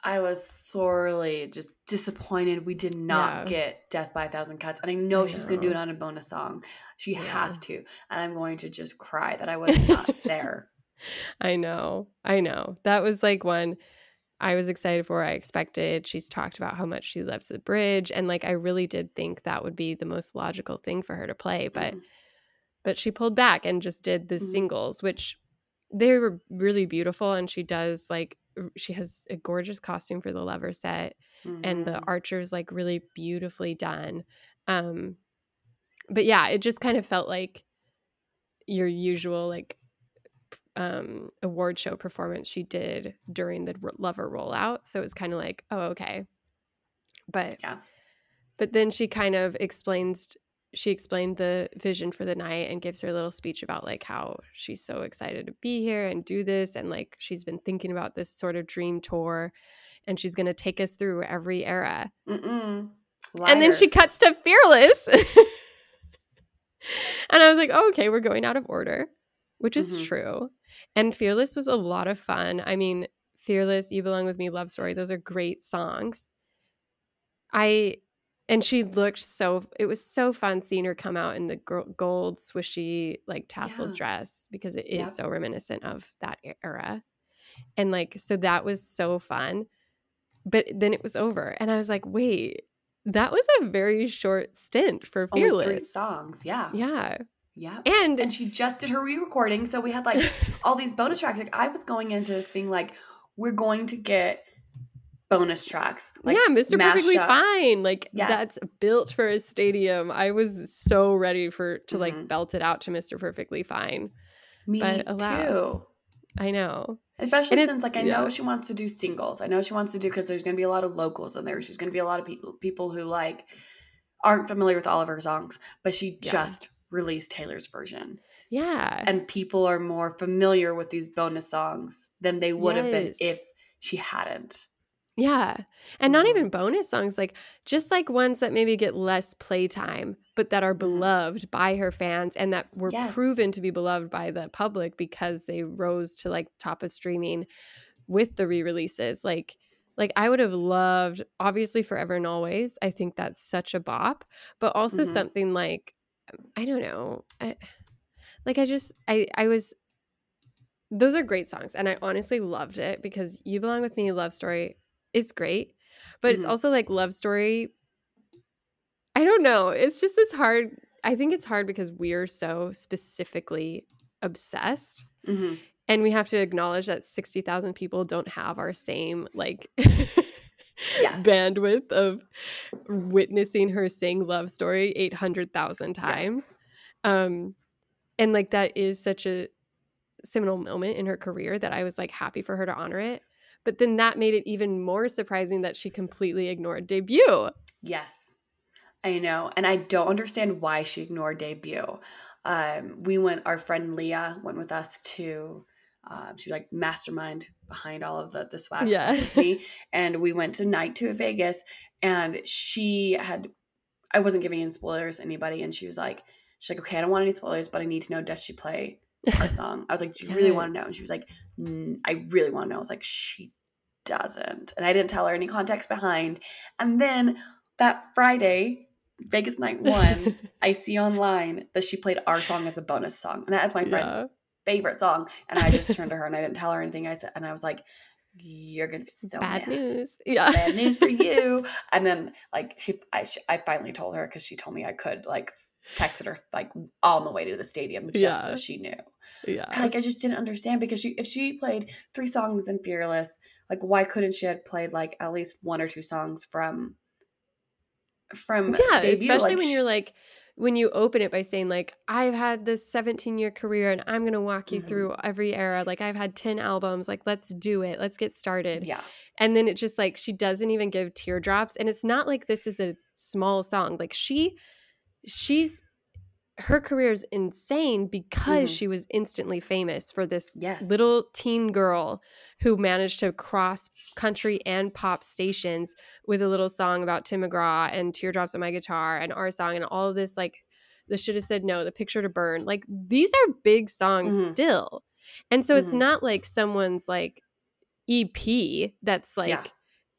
I was sorely just disappointed we did not yeah. get Death by a Thousand Cuts. And I know I she's going to do it on a bonus song. She yeah. has to. And I'm going to just cry that I was not there. I know. I know. That was like one I was excited for. I expected. She's talked about how much she loves the bridge. And like I really did think that would be the most logical thing for her to play. But, mm. but she pulled back and just did the mm. singles, which they were really beautiful. And she does like she has a gorgeous costume for the Lover set mm-hmm. and the Archer's like really beautifully done. Um, but yeah, it just kind of felt like your usual like um, award show performance she did during the Lover rollout. So it's kind of like, oh, okay. But, yeah. but then she kind of explains, she explained the vision for the night and gives her a little speech about like how she's so excited to be here and do this. And like, she's been thinking about this sort of dream tour and she's going to take us through every era. Mm-mm. And then she cuts to Fearless. And I was like, oh, okay, we're going out of order, which is mm-hmm. true. And Fearless was a lot of fun. I mean, Fearless, You Belong With Me, Love Story. Those are great songs. I, And she looked so – it was so fun seeing her come out in the gold, swishy, like, tasseled yeah. dress because it is yep. so reminiscent of that era. And, like, so that was so fun. But then it was over. And I was like, wait, that was a very short stint for Fearless. Only three songs, yeah. Yeah. Yeah. And, and she just did her re-recording. So we had, like, all these bonus tracks. Like, I was going into this being like, we're going to get – bonus tracks. Like yeah, Mister Perfectly up. Fine. Like yes. that's built for a stadium. I was so ready for to mm-hmm. like belt it out to Mister Perfectly Fine. Me but, alas, too. I know. Especially and since like I yeah. know she wants to do singles. I know she wants to do because there's going to be a lot of locals in there. She's going to be a lot of people people who like aren't familiar with all of her songs. But she yeah. just released Taylor's version. Yeah. And people are more familiar with these bonus songs than they would yes. have been if she hadn't. Yeah. And not even bonus songs, like just like ones that maybe get less playtime, but that are beloved by her fans and that were yes. proven to be beloved by the public because they rose to like top of streaming with the re-releases. Like, like I would have loved, obviously, Forever and Always. I think that's such a bop, but also mm-hmm. something like, I don't know. I, like I just, I, I was, those are great songs. And I honestly loved it because You Belong With Me, Love Story. It's great, but mm-hmm. it's also like Love Story. I don't know. It's just this hard. I think it's hard because we're so specifically obsessed mm-hmm. and we have to acknowledge that sixty thousand people don't have our same like yes. bandwidth of witnessing her sing Love Story eight hundred thousand times. Yes. Um, and like that is such a seminal moment in her career that I was like happy for her to honor it. But then that made it even more surprising that she completely ignored Debut. Yes, I know. And I don't understand why she ignored Debut. Um, we went, our friend Leah went with us to, um, she was like mastermind behind all of the, the swag yeah. stuff with me. And we went to night two at Vegas and she had, I wasn't giving any spoilers to anybody. And she was like, she's like, okay, I don't want any spoilers, but I need to know, does she play our song? I was like, do you really yes. want to know? And she was like, mm, I really want to know. I was like, she doesn't. And I didn't tell her any context behind. And then that Friday, Vegas night one, I see online that she played our song as a bonus song. And that is my yeah. friend's favorite song. And I just turned to her and I didn't tell her anything. I said, and I was like, you're going to be so bad. Bad news. Yeah. Bad news for you. And then like she, I, she, I finally told her because she told me I could, like texted her like on the way to the stadium just yeah. so she knew. Yeah. And, like I just didn't understand because she, if she played three songs in Fearless, like why couldn't she have played like at least one or two songs from, from yeah, debut? Especially like, when you're like, when you open it by saying like, I've had this seventeen year career and I'm going to walk you mm-hmm. through every era. Like I've had ten albums, like, let's do it. Let's get started. Yeah. And then it's just like, she doesn't even give teardrops. And it's not like this is a small song. Like she, she's, her career is insane because mm-hmm. she was instantly famous for this yes. little teen girl who managed to cross country and pop stations with a little song about Tim McGraw and Teardrops on My Guitar and Our Song and all of this, like The Should Have Said No, The Picture to Burn. Like these are big songs mm-hmm. still. And so mm-hmm. it's not like someone's like E P that's like yeah.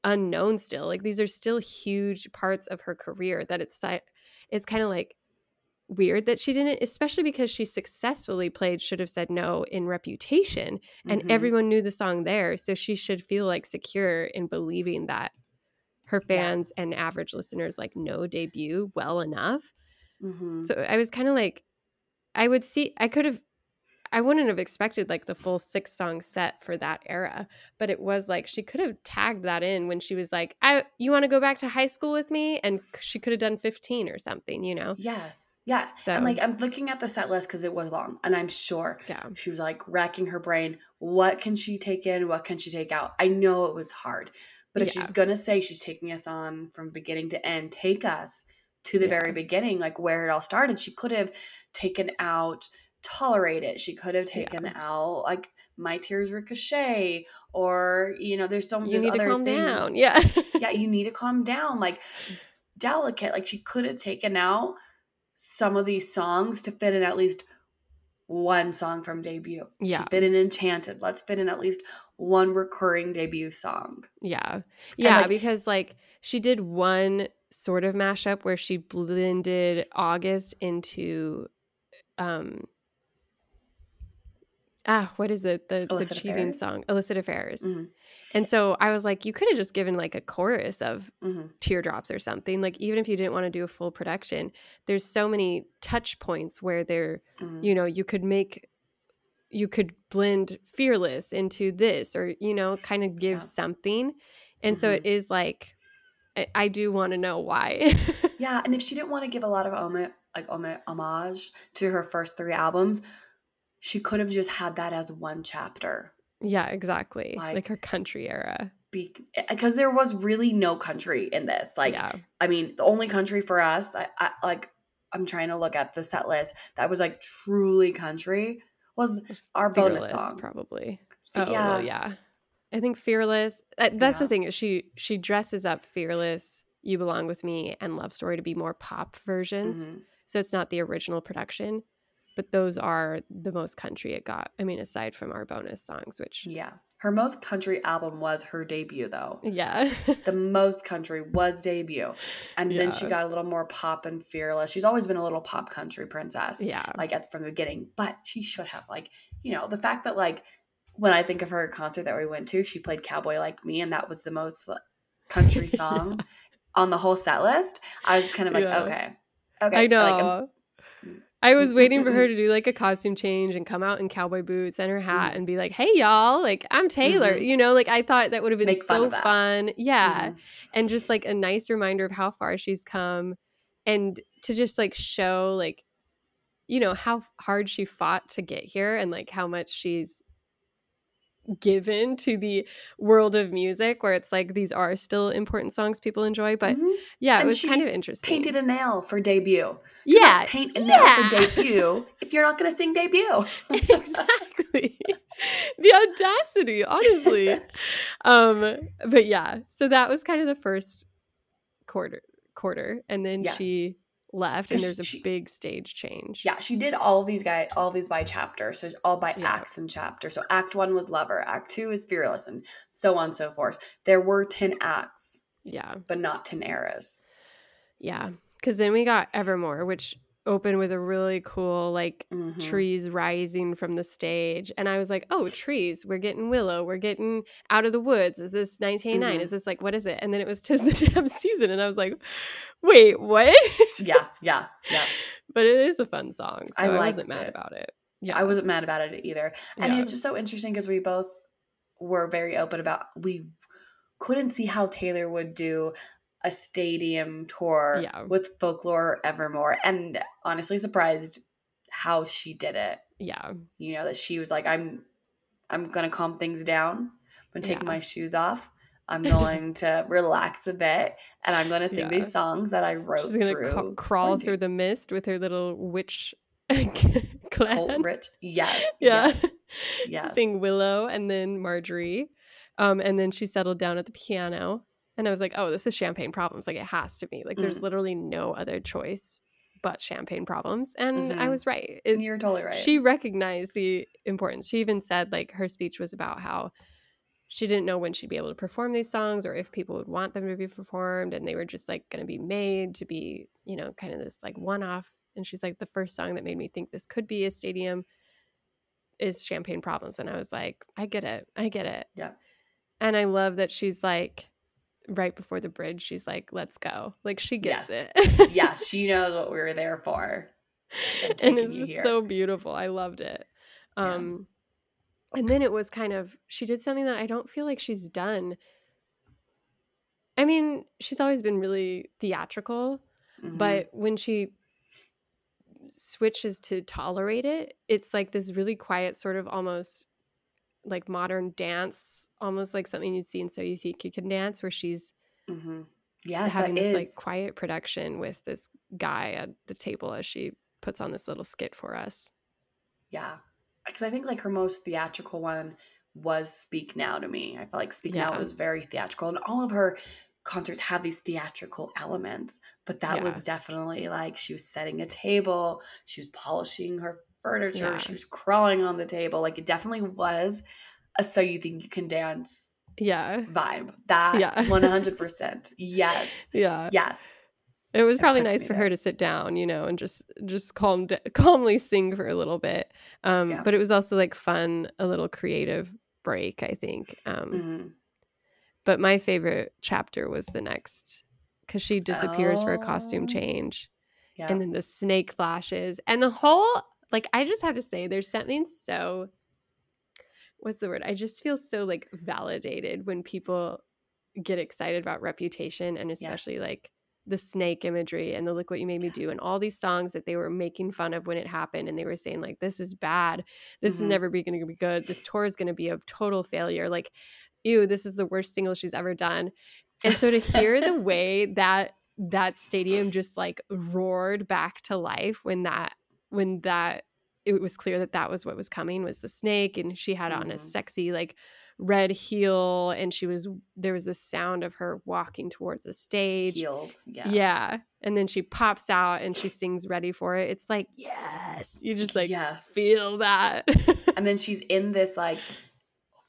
unknown still. Like these are still huge parts of her career that it's, it's kind of like, weird that she didn't, especially because she successfully played Should Have Said No in Reputation and mm-hmm. everyone knew the song there, so she should feel like secure in believing that her fans yeah. and average listeners like know debut well enough. Mm-hmm. So I was kind of like, I would see, I could have, I wouldn't have expected like the full six song set for that era, but it was like she could have tagged that in when she was like, I you want to go back to high school with me, and she could have done fifteen or something, you know. Yes. Yeah. So. And like, I'm looking at the set list because it was long and I'm sure yeah. she was like racking her brain. What can she take in? What can she take out? I know it was hard, but yeah. if she's going to say she's taking us on from beginning to end, take us to the yeah. very beginning, like where it all started. She could have taken out Tolerate It. She could have taken yeah. out like My Tears Ricochet, or, you know, there's so many other things. You need to calm things. down. Yeah. yeah. You need to calm down. Like Delicate. Like she could have taken out some of these songs to fit in at least one song from debut. Yeah. She fit in Enchanted. Let's fit in at least one recurring debut song. Yeah. Yeah. Like, because like she did one sort of mashup where she blended August into, um, ah, what is it? The, the cheating song, Illicit Affairs. Mm-hmm. And so I was like, you could have just given like a chorus of mm-hmm. teardrops or something. Like even if you didn't want to do a full production, there's so many touch points where they're, mm-hmm. you know, you could make, you could blend Fearless into this, or, you know, kind of give yeah. something. And mm-hmm. so it is like, I, I do want to know why. yeah. And if she didn't want to give a lot of om- like om- homage to her first three albums, she could have just had that as one chapter. Yeah, exactly. Like, like her country era. Because there was really no country in this. Like, yeah. I mean, the only country for us, I, I like, I'm trying to look at the set list that was like truly country was our Fearless bonus song. Probably. Oh, yeah. Well, yeah. I think Fearless. That, that's yeah. the thing. She she dresses up Fearless, You Belong With Me, and Love Story to be more pop versions. Mm-hmm. So it's not the original production. But those are the most country it got. I mean, aside from our bonus songs, which... Yeah. Her most country album was her debut, though. Yeah. The most country was debut. And yeah. then she got a little more pop and Fearless. She's always been a little pop country princess. Yeah. Like, at, from the beginning. But she should have, like, you know, the fact that, like, when I think of her concert that we went to, she played Cowboy Like Me, and that was the most like, country song yeah. on the whole set list. I was just kind of like, yeah. okay. Okay. I know. Like, I was waiting for her to do like a costume change and come out in cowboy boots and her hat mm-hmm. and be like, hey, y'all, like I'm Taylor, mm-hmm. you know, like I thought that would have been Make so fun. fun. Yeah. Mm-hmm. And just like a nice reminder of how far she's come and to just like show like, you know, how hard she fought to get here and like how much she's given to the world of music where it's like these are still important songs people enjoy, but mm-hmm. yeah, and it was kind of interesting. Painted a nail for debut. You yeah. Paint a yeah. nail for debut if you're not going to sing debut. Exactly. The audacity, honestly. um, but yeah, so that was kind of the first quarter quarter and then yes. she left and there's a she, big stage change. Yeah, she did all these guys, all these by chapter, so all by yeah. acts and chapter. So act one was Lover, act two is Fearless, and so on and so forth. There were ten acts, yeah, but not ten eras. Yeah, because then we got Evermore, which open with a really cool, like, mm-hmm. trees rising from the stage. And I was like, oh, trees. We're getting Willow. We're getting Out of the Woods. Is this nineteen eighty-nine? Mm-hmm. Is this, like, what is it? And then it was 'Tis the Damn Season. And I was like, wait, what? Yeah, yeah, yeah. But it is a fun song, so I, I wasn't mad it. about it. Yeah, I wasn't mad about it either. And yeah. it's just so interesting because we both were very open about – we couldn't see how Taylor would do – a stadium tour yeah. with Folklore, Evermore, and honestly surprised how she did it. Yeah. You know, that she was like, I'm I'm going to calm things down. I'm going to take yeah. my shoes off. I'm going to relax a bit, and I'm going to sing yeah. these songs that I wrote She's gonna through. She's going to crawl through the mist with her little witch clan. Cult rich. Yes. Yeah. Yes. yes. Sing Willow and then Marjorie. Um, and then she settled down at the piano. And I was like, oh, this is Champagne Problems. Like, it has to be. Like, mm-hmm. there's literally no other choice but Champagne Problems. And mm-hmm. I was right. It, You're totally right. She recognized the importance. She even said, like, her speech was about how she didn't know when she'd be able to perform these songs or if people would want them to be performed. And they were just, like, going to be made to be, you know, kind of this, like, one-off. And she's like, the first song that made me think this could be a stadium is Champagne Problems. And I was like, I get it. I get it. Yeah. And I love that she's like, right before the bridge, she's like, let's go. Like, she gets yes. it. Yeah, she knows what we were there for. And it's just here. So beautiful. I loved it. Um, yeah. And then it was kind of, she did something that I don't feel like she's done. I mean, she's always been really theatrical, mm-hmm. but when she switches to Tolerate It, it's like this really quiet sort of almost like modern dance, almost like something you'd see in So You Think You Can Dance, where she's mm-hmm. yes, having this is. like quiet production with this guy at the table as she puts on this little skit for us. Yeah. Because I think like her most theatrical one was Speak Now to me. I felt like Speak yeah. Now was very theatrical, and all of her concerts had these theatrical elements, but that yeah. was definitely like she was setting a table. She was polishing her furniture. Yeah. She was crawling on the table. Like, it definitely was a So You Think You Can Dance yeah. vibe. That yeah. one hundred percent. Yes. Yeah. Yes. It was probably it nice for it. her to sit down, you know, and just just calm d- calmly sing for a little bit. Um, yeah. But it was also like fun, a little creative break, I think. Um, mm-hmm. But my favorite chapter was the next, because she disappears oh. for a costume change. Yeah. And then the snake flashes and the whole... Like, I just have to say, there's something so, what's the word? I just feel so, like, validated when people get excited about Reputation, and especially, yes. like, the snake imagery and the Look What You Made Me Do and all these songs that they were making fun of when it happened, and they were saying, like, this is bad. This mm-hmm. is never going to be good. This tour is going to be a total failure. Like, ew, this is the worst single she's ever done. And so to hear the way that that stadium just, like, roared back to life when that, when that it was clear that that was what was coming, was the snake, and she had mm-hmm. on a sexy like red heel, and she was there was the sound of her walking towards the stage. Heels, yeah. Yeah. And then she pops out and she sings Ready For It. It's like, yes. You just like yes. feel that. And then she's in this like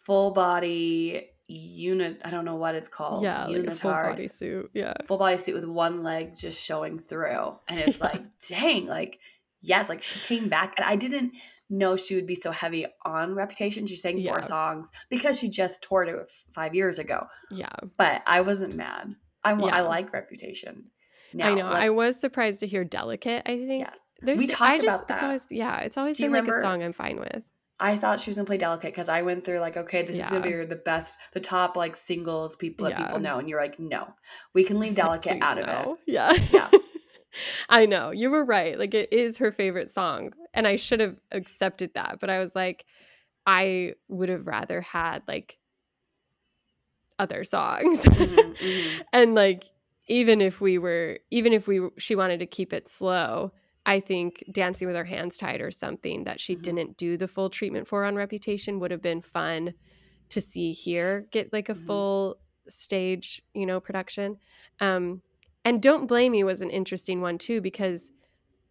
full body unit, I don't know what it's called. Yeah, unitard, like a full body suit. Yeah. Full body suit with one leg just showing through. And it's yeah. like, dang, like yes, like she came back, and I didn't know she would be so heavy on Reputation. She sang yeah. four songs because she just toured it five years ago. Yeah, but I wasn't mad. I yeah. I like Reputation. Now, I know. I was surprised to hear Delicate. I think yes. There's, we talked I just, about that. It's always, yeah, it's always Do been like a song I'm fine with. I thought she was gonna play Delicate because I went through like, okay, this yeah. is gonna be the best, the top like singles people yeah. that people know, and you're like, no, we can leave Delicate out of no. it. Yeah, yeah. I know. You were right. Like, it is her favorite song. And I should have accepted that. But I was like, I would have rather had, like, other songs. Mm-hmm, mm-hmm. And, like, even if we were – even if we she wanted to keep it slow, I think Dancing with Our Hands Tied or something that she mm-hmm. didn't do the full treatment for on Reputation would have been fun to see here. Get, like, a mm-hmm. full stage, you know, production. Um And Don't Blame Me was an interesting one, too, because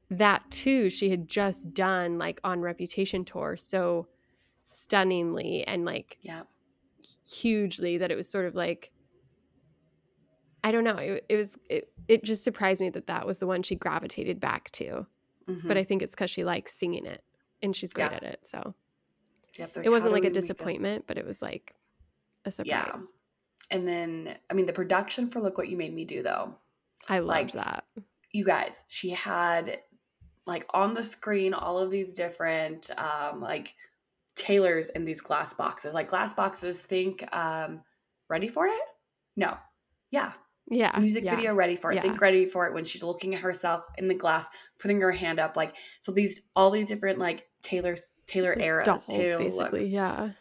that, too, she had just done, like, on Reputation tour so stunningly and, like, yeah. hugely that it was sort of, like, I don't know. It, it was it, – it just surprised me that that was the one she gravitated back to. Mm-hmm. But I think it's because she likes singing it and she's great yeah. at it. So yep, like, it wasn't like a disappointment, but it was like a surprise. Yeah. And then, I mean, the production for Look What You Made Me Do, though. I loved like, that. You guys, she had like on the screen all of these different um, like Taylors in these glass boxes. Like glass boxes, think um, Ready For It? No. Yeah. Yeah. The music yeah. video Ready For It. Yeah. Think Ready For It when she's looking at herself in the glass, putting her hand up. Like, so these, all these different like Taylor's, Taylor like eras. Dolls, Taylor basically. Looks. Yeah.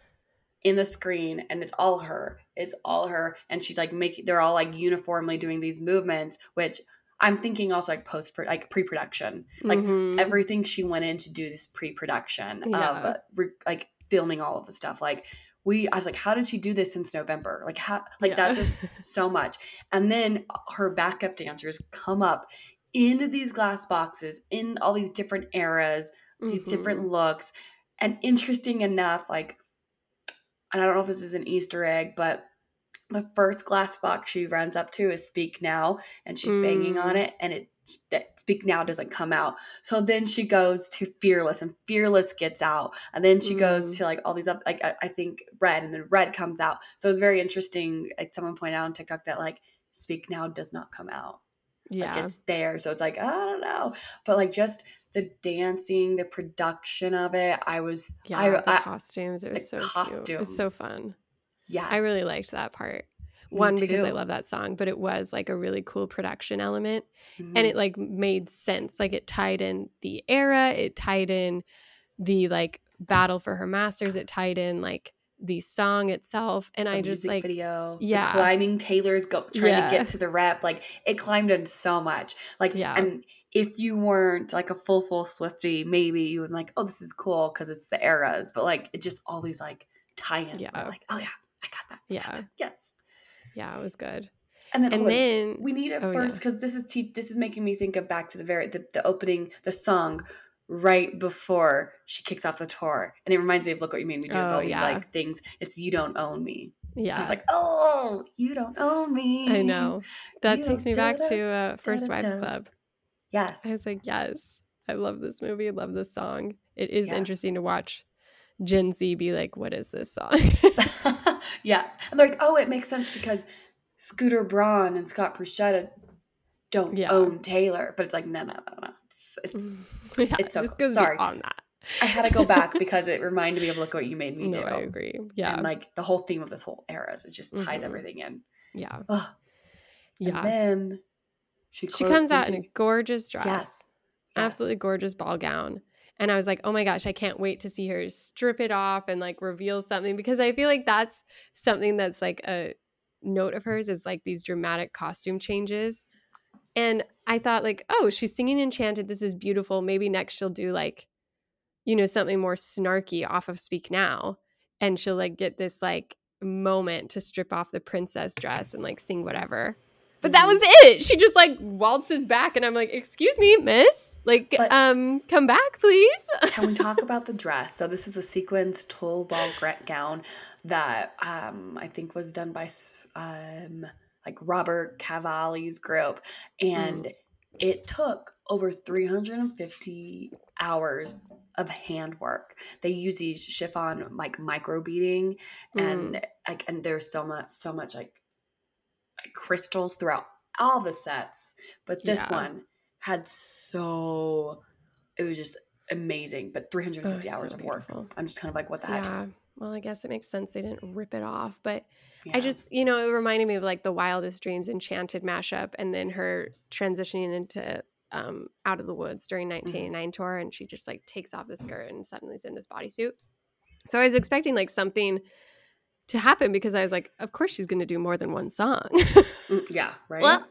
In the screen, and it's all her. It's all her. And she's like making, they're all like uniformly doing these movements, which I'm thinking also like post, like pre-production, like mm-hmm. everything she went in to do this pre-production yeah. of re- like filming all of the stuff. Like we, I was like, how did she do this since November? Like how, like yeah. that's just so much. And then her backup dancers come up into these glass boxes in all these different eras, these mm-hmm. different looks. And interesting enough, like, and I don't know if this is an Easter egg, but the first glass box she runs up to is Speak Now, and she's mm. banging on it, and it that Speak Now doesn't come out. So then she goes to Fearless, and Fearless gets out, and then she mm. goes to like all these up, like I, I think Red, and then Red comes out. So it's very interesting. Like someone pointed out on TikTok that like Speak Now does not come out. Yeah, like, it's there. So it's like I don't know, but like just. The dancing, the production of it. I was yeah. I, the I, costumes. It was so costumes. Cute. It was so fun. Yeah, I really liked that part. Me One too. Because I love that song, but it was like a really cool production element, mm-hmm. and it like made sense. Like it tied in the era. It tied in the like battle for her masters. It tied in like the song itself, and the I just like video. Yeah, the climbing Taylor's go trying yeah. to get to the rep. Like it climbed in so much. Like yeah. and. If you weren't like a full, full Swiftie, maybe you would like, oh, this is cool because it's the eras. But like, it just all these like tie-ins. Yeah. I was like, oh yeah, I got that. Yeah. Got that. Yes. Yeah, it was good. And then, and oh, then wait, we need it oh, first because yeah. this is te- this is making me think of back to the very the, the opening, the song right before she kicks off the tour, and it reminds me of Look What You Made Me Do. Oh, all these yeah. like things. It's You Don't Own Me. Yeah, I was like, oh, you don't own me. I know. That you takes me back to uh, First Wives Club. Yes. I was like, yes, I love this movie. I love this song. It is yes. interesting to watch Gen Z be like, what is this song? yes. I'm like, oh, it makes sense because Scooter Braun and Scott Bruschetta don't yeah. own Taylor. But it's like, no, no, no, no. It's, it's, yeah, it's so this cool. goes Sorry. Beyond that. I had to go back because it reminded me of Look What You Made Me no, Do. I agree. Yeah. And like the whole theme of this whole era is it just ties mm-hmm. everything in. Yeah. Ugh. Yeah. And then... She, she comes out into- in a gorgeous dress, yes. absolutely yes. gorgeous ball gown. And I was like, oh my gosh, I can't wait to see her strip it off and like reveal something, because I feel like that's something that's like a note of hers is like these dramatic costume changes. And I thought like, oh, she's singing Enchanted. This is beautiful. Maybe next she'll do like, you know, something more snarky off of Speak Now. And she'll like get this like moment to strip off the princess dress and like sing whatever. But that was it. She just like waltzes back, and I'm like, "Excuse me, miss. Like, but um, come back, please." Can we talk about the dress? So this is a sequins tulle ball gown that um I think was done by um like Robert Cavalli's group, and mm. it took over three hundred fifty hours of handwork. They use these chiffon like micro beading, and mm. like, and there's so much, so much like. crystals throughout all the sets, but this yeah. one had so it was just amazing. But three hundred fifty oh, hours so of work. I'm just kind of like, what the heck? Yeah. Well, I guess it makes sense they didn't rip it off, but yeah. I just, you know, it reminded me of like the Wildest Dreams Enchanted mashup, and then her transitioning into um Out of the Woods during nineteen eighty-nine mm-hmm. tour, and she just like takes off the skirt and suddenly is in this bodysuit. So I was expecting like something to happen, because I was like, of course she's going to do more than one song. yeah, right? Well,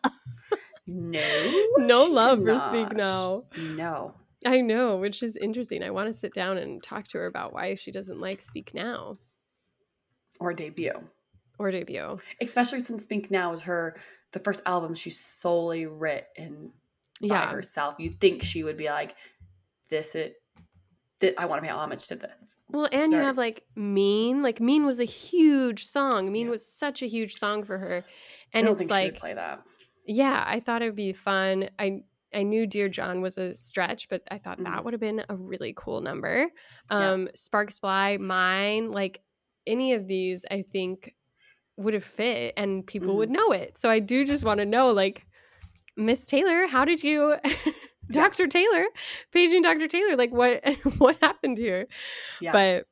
no. No love for Speak Now. No. I know, which is interesting. I want to sit down and talk to her about why she doesn't like Speak Now. Or debut. Or debut. Especially since Speak Now is her, the first album she's solely written by yeah. herself. You'd think she would be like, this is... I want to pay homage to this. Well, and Sorry. you have like Mean. Like Mean was a huge song. Mean yeah. was such a huge song for her. And I don't it's think like she would play that. Yeah, I thought it would be fun. I I knew Dear John was a stretch, but I thought mm-hmm. that would have been a really cool number. Um, yeah. Sparks Fly, Mine, like any of these, I think would have fit and people mm-hmm. would know it. So I do just want to know, like, Miss Taylor, how did you, Doctor yeah. Taylor, paging Doctor Taylor, like what, what happened here? Yeah. But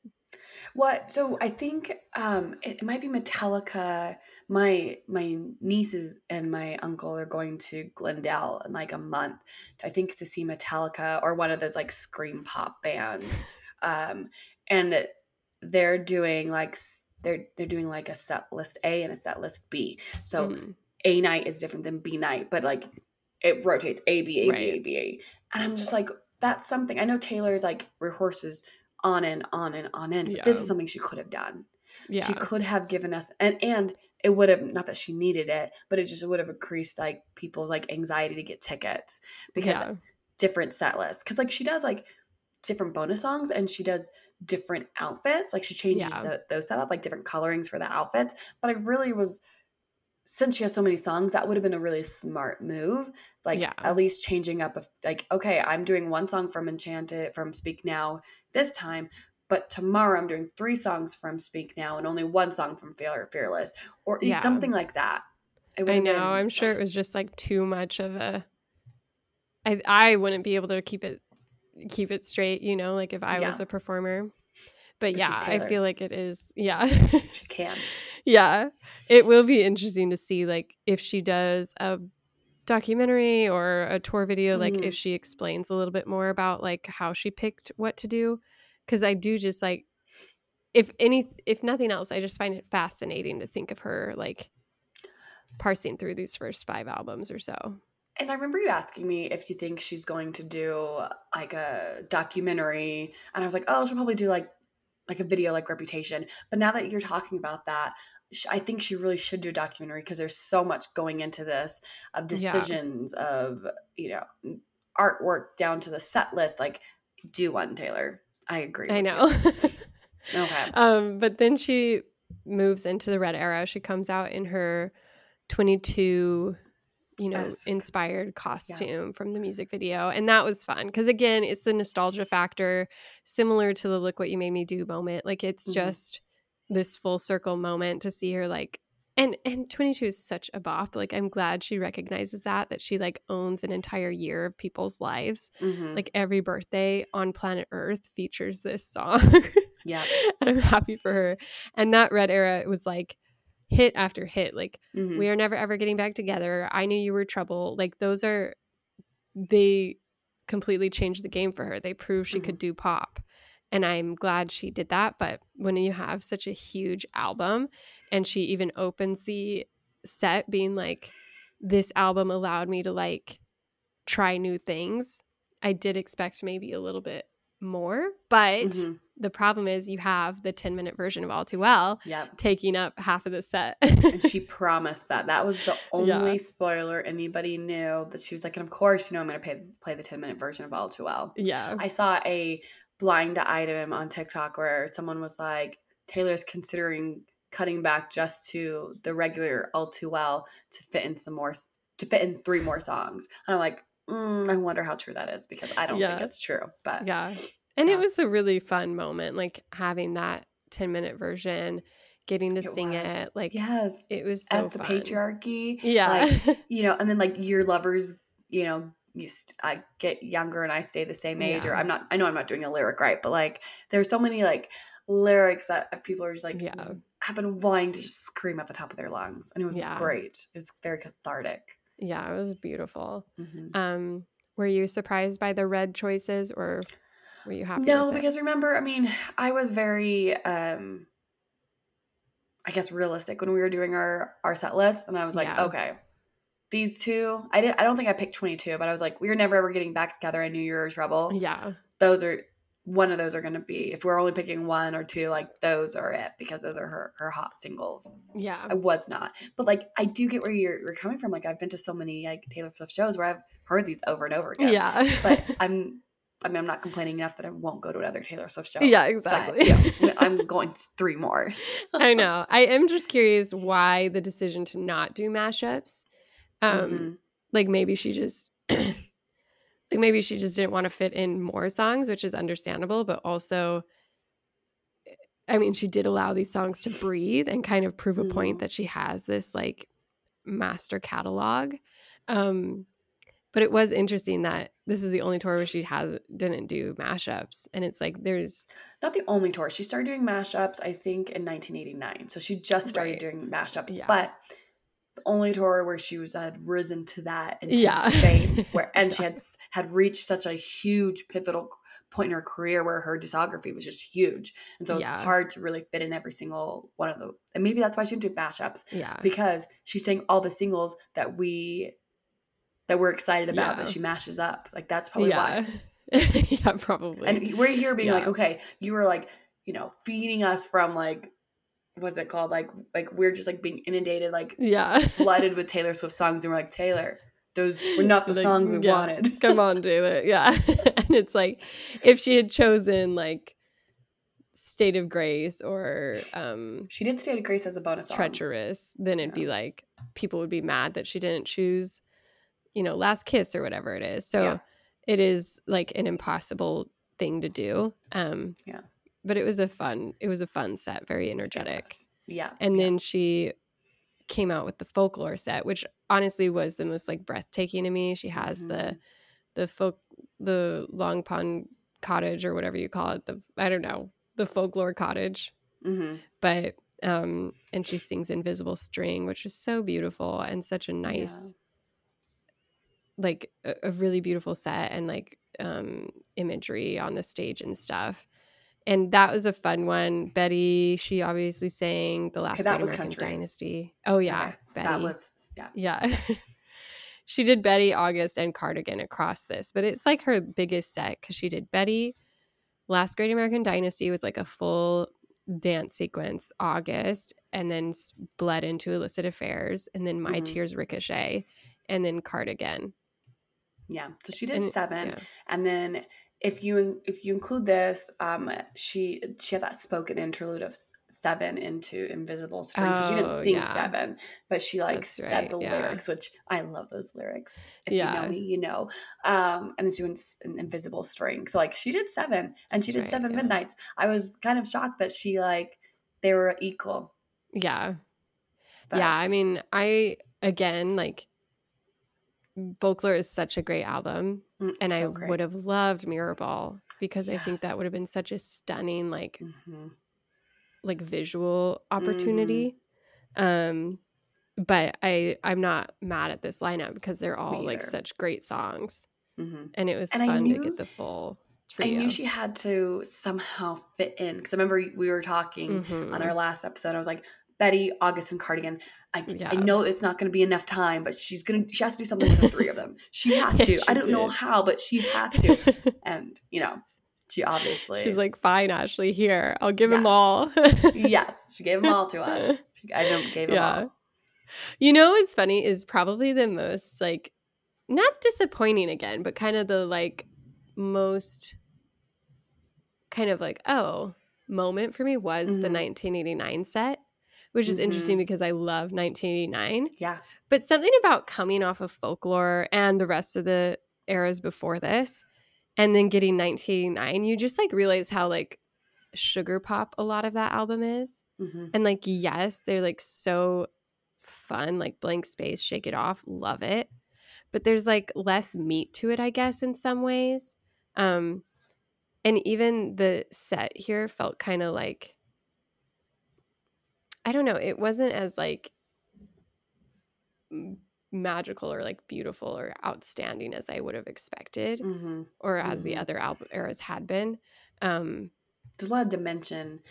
what? So I think um, it, it might be Metallica. My my nieces and my uncle are going to Glendale in like a month, I think, to see Metallica or one of those like scream pop bands, um, and they're doing like they're they're doing like a set list A and a set list B. So mm. A night is different than B night, but like it rotates A B A right. B A B A, and I'm just like, that's something. I know Taylor's like rehearses on and on and on and yeah. this is something she could have done. Yeah. She could have given us and and. It would have, not that she needed it, but it just would have increased like people's like anxiety to get tickets because yeah. different set lists. Cause like she does like different bonus songs and she does different outfits. Like she changes yeah. the, those set up, like different colorings for the outfits. But I really was, since she has so many songs, that would have been a really smart move. Like yeah. at least changing up, a, like, okay, I'm doing one song from Enchanted, from Speak Now this time. But tomorrow I'm doing three songs from Speak Now and only one song from Fearless or yeah. something like that. I, I know. Been... I'm sure it was just like too much of a, I, I wouldn't be able to keep it, keep it straight, you know, like if I yeah. was a performer, but, but yeah, I feel like it is. Yeah. She can. Yeah. It will be interesting to see like if she does a documentary or a tour video, like mm. if she explains a little bit more about like how she picked what to do. Because I do just like, if any, if nothing else, I just find it fascinating to think of her like parsing through these first five albums or so. And I remember you asking me if you think she's going to do like a documentary, and I was like, oh, she'll probably do like like a video like Reputation. But now that you're talking about that, I think she really should do a documentary because there's so much going into this of decisions yeah. of, you know, artwork down to the set list. Like, do one, Taylor. I agree. I know. Okay. Um, but then she moves into the Red era. She comes out in her twenty-two, you know, yes. inspired costume yeah. from the music video. And that was fun. Because again, it's the nostalgia factor, similar to the Look What You Made Me Do moment. Like it's mm-hmm. just this full circle moment to see her like, and, and twenty-two is such a bop. Like I'm glad she recognizes that, that she like owns an entire year of people's lives. Mm-hmm. Like every birthday on planet Earth features this song. Yeah. And I'm happy for her. And that Red era, it was like hit after hit. Like mm-hmm. we are never, ever getting back together. I knew you were trouble. Like those are, they completely changed the game for her. They proved she mm-hmm. could do pop. And I'm glad she did that. But when you have such a huge album and she even opens the set being like, this album allowed me to like try new things. I did expect maybe a little bit more. But mm-hmm. the problem is you have the ten minute version of All Too Well yep. taking up half of the set. And she promised that. That was the only yeah. spoiler anybody knew, that she was like, and of course, you know, I'm going to play the ten minute version of All Too Well. Yeah. I saw a blind item on TikTok where someone was like, Taylor's considering cutting back just to the regular All Too Well to fit in some more, to fit in three more songs. And I'm like, mm, I wonder how true that is, because I don't yeah. think it's true. But yeah. And yeah. it was a really fun moment, like having that ten minute version, getting to it sing was. It. Like, yes, it was so F the fun. Patriarchy. Yeah. Like, you know, and then like your lovers, you know, You st- I get younger and I stay the same age yeah. or I'm not, I know I'm not doing a lyric right, but like there's so many like lyrics that people are just like yeah. have been wanting to just scream at the top of their lungs, and it was yeah. great. It was very cathartic. Yeah, it was beautiful. Mm-hmm. Um, were you surprised by the Red choices, or were you happy? No, with it? Because remember, I mean, I was very, um, I guess realistic when we were doing our, our set list, and I was like, yeah. okay, these two, I didn't. I don't think I picked twenty-two, but I was like, we were never ever getting back together. I knew you were trouble. Yeah. Those are, one of those are going to be, if we're only picking one or two, like those are it, because those are her, her hot singles. Yeah. I was not. But like, I do get where you're, you're coming from. Like I've been to so many like Taylor Swift shows where I've heard these over and over again. Yeah. But I'm, I mean, I'm not complaining enough, but I won't go to another Taylor Swift show. Yeah, exactly. But, yeah, I'm going to three more. I know. I am just curious why the decision to not do mashups. Um, mm-hmm. Like maybe she just like maybe she just didn't want to fit in more songs, which is understandable, but also, I mean, she did allow these songs to breathe and kind of prove a point that she has this like master catalog. Um, but it was interesting that this is the only tour where she has didn't do mashups. And it's like there's – not the only tour. She started doing mashups, I think, in nineteen eighty-nine. So she just started right. doing mashups. Yeah. But the only tour where she was had risen to that and yeah. fame, where and she had had reached such a huge pivotal – point in her career where her discography was just huge, and so it was yeah. hard to really fit in every single one of the, and maybe that's why she didn't do mashups, yeah because she sang all the singles that we that we're excited about yeah. that she mashes up, like that's probably yeah. why. Yeah, probably. And we're here being yeah. like, okay, you were like, you know, feeding us from like, what's it called, like like we're just like being inundated, like yeah flooded with Taylor Swift songs, and we're like, Taylor, those were not the like, songs we yeah, wanted. Come on, Taylor. Yeah. And it's like, if she had chosen like State of Grace or um she did State of Grace as a bonus Treacherous song. Then it'd yeah. be like people would be mad that she didn't choose, you know, Last Kiss or whatever it is. So yeah. it is like an impossible thing to do. Um yeah. But it was a fun, it was a fun set, very energetic. Yeah. And yeah. then she came out with the Folklore set, which honestly was the most like breathtaking to me. She has mm-hmm. the the folk the Long Pond Cottage or whatever you call it, the I don't know, the Folklore Cottage, mm-hmm. but um and she sings Invisible String, which is so beautiful and such a nice yeah. like a, a really beautiful set, and like um imagery on the stage and stuff. And that was a fun one. Betty, she obviously sang The Last Great American country. Dynasty. Oh, yeah. Okay. Betty. That was, yeah. Yeah. She did Betty, August, and Cardigan across this. But it's like her biggest set because she did Betty, Last Great American Dynasty with like a full dance sequence, August, and then Bled into Illicit Affairs, and then My mm-hmm. Tears Ricochet, and then Cardigan. Yeah. So she did and, seven. Yeah. And then... If you if you include this, um, she she had that spoken interlude of seven into Invisible String. Oh, so she didn't sing yeah. seven, but she like That's said right. the yeah. lyrics, which I love those lyrics. If yeah. you know me, you know. Um, and then she went in Invisible String. So like she did seven, and she That's did right, seven yeah. midnights. I was kind of shocked that she like they were equal. Yeah, but, yeah. I mean, I again like. Folklore is such a great album, and so I great. would have loved Mirrorball because yes. I think that would have been such a stunning like mm-hmm. like visual opportunity. Mm. Um, but I I'm not mad at this lineup because they're all like such great songs, mm-hmm. and it was and fun knew, to get the full trio. I knew she had to somehow fit in because I remember we were talking mm-hmm. on our last episode. I was like, Betty, August, and Cardigan. I, yeah. I know it's not going to be enough time, but she's gonna. She has to do something with the three of them. She has to. Yeah, she I don't did. know how, but she has to. And you know, she obviously she's like, fine, Ashley, here, I'll give yes. them all. Yes, she gave them all to us. She, I don't gave them yeah. all. You know, what's funny is probably the most like, not disappointing again, but kind of the like most kind of like oh moment for me was mm-hmm. the nineteen eighty-nine set. Which is mm-hmm. interesting because I love nineteen eighty-nine. Yeah. But something about coming off of Folklore and the rest of the eras before this and then getting nineteen eighty-nine, you just like realize how like sugar pop a lot of that album is. Mm-hmm. And like, yes, they're like so fun, like Blank Space, Shake It Off, love it. But there's like less meat to it, I guess, in some ways. Um, and even the set here felt kind of like, I don't know. It wasn't as like magical or like beautiful or outstanding as I would have expected, mm-hmm. or as mm-hmm. the other album eras had been. Um, There's a lot of dimension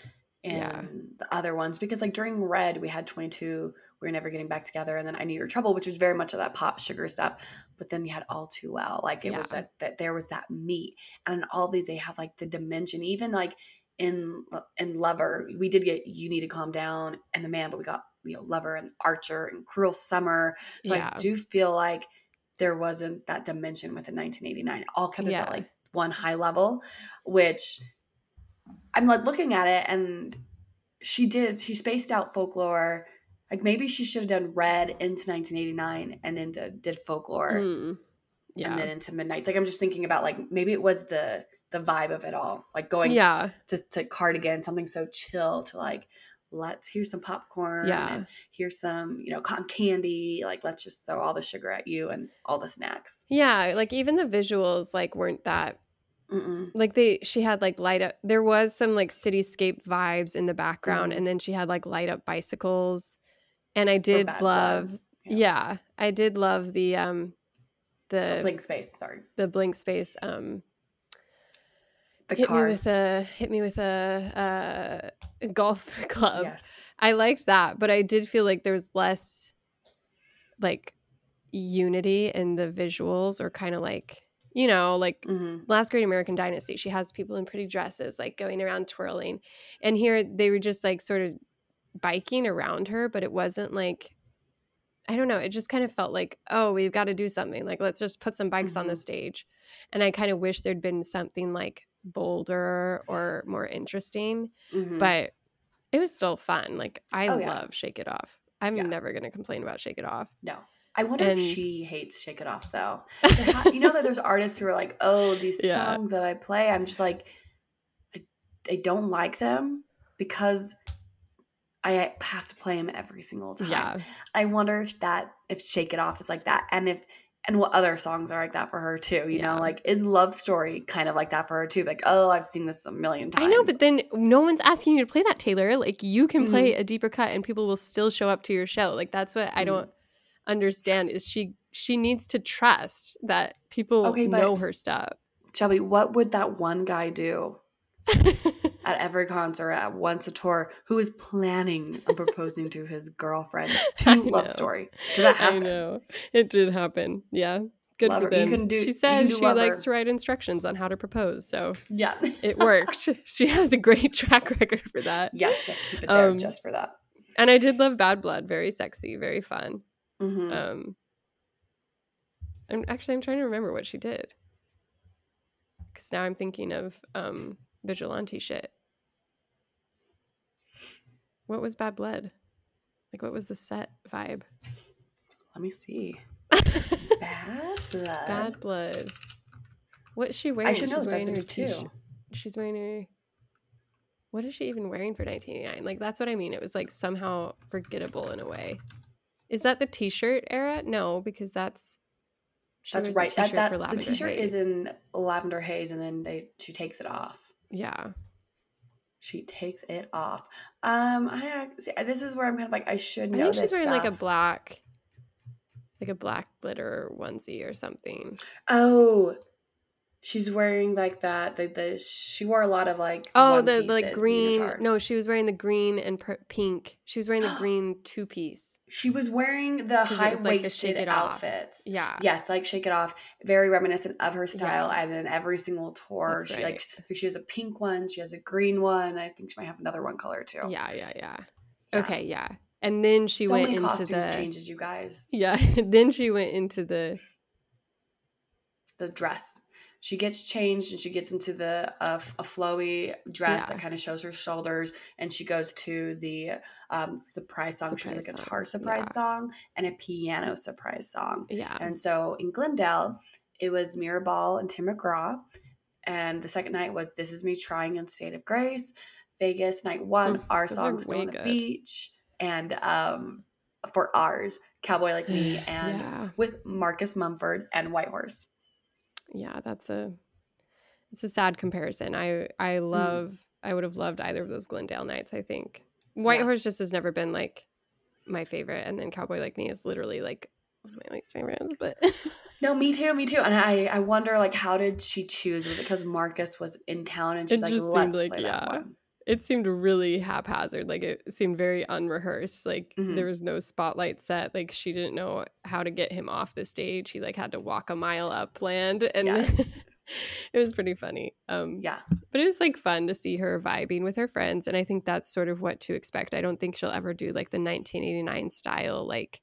in yeah. the other ones because, like during Red, we had twenty-two, We Were Never Getting Back Together, and then I Knew You Were Trouble, which was very much of that pop sugar stuff. But then you had All Too Well, like it yeah. was that that there was that meat, and in all these they have like the dimension, even like. In in Lover, we did get You Need to Calm Down and The Man, but we got, you know, Lover and Archer and Cruel Summer. So yeah. I do feel like there wasn't that dimension within nineteen eighty-nine. It all kept us yeah. at like one high level, which I'm like looking at it, and she did she spaced out Folklore. Like maybe she should have done Red into nineteen eighty-nine and then did Folklore. Mm. yeah. and then into Midnight. It's like, I'm just thinking about like, maybe it was the, the vibe of it all, like going yeah. to, to Cardigan, something so chill to like, let's hear some popcorn yeah. and here's some, you know, cotton candy. Like, let's just throw all the sugar at you and all the snacks. Yeah. Like even the visuals like weren't that, Mm-mm. like they, she had like light up, there was some like cityscape vibes in the background mm. and then she had like light up bicycles. And I did love, yeah. yeah, I did love the, um, the oh, blink space, sorry. The blink space. Um, the hit car. Me with a, hit me with a, uh, golf club. Yes. I liked that, but I did feel like there was less like unity in the visuals or kind of like, you know, like mm-hmm. Last Great American Dynasty, she has people in pretty dresses, like going around twirling. And here they were just like sort of biking around her, but it wasn't like, I don't know, it just kind of felt like, oh, we've got to do something, like let's just put some bikes mm-hmm. on the stage. And I kind of wish there'd been something like bolder or more interesting, mm-hmm. but it was still fun. Like I oh, yeah. love Shake It Off. I'm yeah. never going to complain about Shake It Off. No. I wonder and... if she hates Shake It Off though. You know that there's artists who are like, oh, these yeah. songs that I play, I'm just like, I, I don't like them because I have to play them every single time. Yeah. I wonder if that, if Shake It Off is like that, and if, and what other songs are like that for her too, you yeah. know, like is Love Story kind of like that for her too? Like, oh, I've seen this a million times. I know, but then no one's asking you to play that, Taylor. Like you can mm-hmm. play a deeper cut and people will still show up to your show. Like that's what mm-hmm. I don't understand is she, she needs to trust that people okay, know her stuff. Shelby, what would that one guy do? At every concert, at once a tour, who is planning on proposing to his girlfriend to Love Story? Because that happened. I know. It did happen. Yeah. Good Lover. For them. You can do, she said you can do she Lover. Likes to write instructions on how to propose. So yeah. It worked. She has a great track record for that. Yes. Just keep it there um, just for that. And I did love Bad Blood. Very sexy. Very fun. Mm-hmm. Um, I'm actually, I'm trying to remember what she did. Because now I'm thinking of um, vigilante shit. What was Bad Blood? Like, what was the set vibe? Let me see. Bad Blood. Bad Blood. What's she wearing? I should know. She's wearing her too. She's wearing her. What is she even wearing for nineteen eighty-nine? Like, that's what I mean. It was like somehow forgettable in a way. Is that the t-shirt era? No, because that's. She that's right. That, that, the t-shirt haze. Is in Lavender Haze, and then they she takes it off. Yeah. She takes it off. Um, I see, this is where I'm kind of like I should know. I think she's this wearing stuff. like a black, like a black glitter onesie or something. Oh, she's wearing like that. The the she wore a lot of like oh the, the like green. Unitar. No, she was wearing the green and per- pink. She was wearing the green two piece. She was wearing the high waisted like outfits. Off. Yeah. Yes, like Shake It Off. Very reminiscent of her style. Yeah. And then every single tour, that's she right. like she has a pink one, she has a green one. I think she might have another one color too. Yeah, yeah, yeah. yeah. Okay, yeah. And then she so went many into costumes the changes, you guys. Yeah. Then she went into the the dress. She gets changed and she gets into the uh, a flowy dress yeah. that kind of shows her shoulders, and she goes to the um, surprise song. Surprise she has a guitar song. Surprise yeah. song and a piano surprise song. Yeah. And so in Glendale, it was Mirrorball and Tim McGraw, and the second night was This Is Me Trying in State of Grace. Vegas night one, mm, Our Song Still on the good. Beach, and um, for ours, Cowboy Like Me, and yeah. with Marcus Mumford and Whitehorse. Yeah, that's a it's a sad comparison. I I love mm. I would have loved either of those Glendale nights, I think. Whitehorse yeah. just has never been like my favorite, and then Cowboy Like Me is literally like one of my least favorites, but no, me too, me too. And I, I wonder like how did she choose? Was it because Marcus was in town and she's it like, just let's seemed play like, that yeah. one? It seemed really haphazard. Like it seemed very unrehearsed. Like mm-hmm. there was no spotlight set. Like she didn't know how to get him off the stage. He like had to walk a mile upland, and yeah. it was pretty funny. Um, yeah, but it was like fun to see her vibing with her friends, and I think that's sort of what to expect. I don't think she'll ever do like the nineteen eighty-nine style, like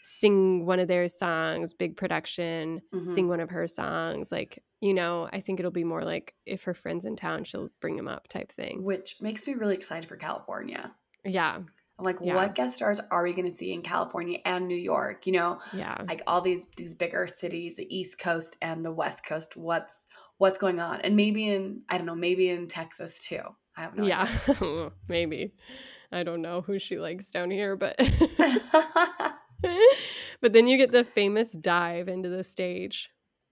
sing one of their songs, big production, mm-hmm. sing one of her songs, like. You know, I think it'll be more like if her friend's in town, she'll bring them up type thing. Which makes me really excited for California. Yeah. Like, yeah. what guest stars are we going to see in California and New York? You know, yeah. like all these these bigger cities, the East Coast and the West Coast. What's what's going on? And maybe in I don't know, maybe in Texas too. I have no yeah. idea. Yeah, maybe. I don't know who she likes down here, but but then you get the famous dive into the stage.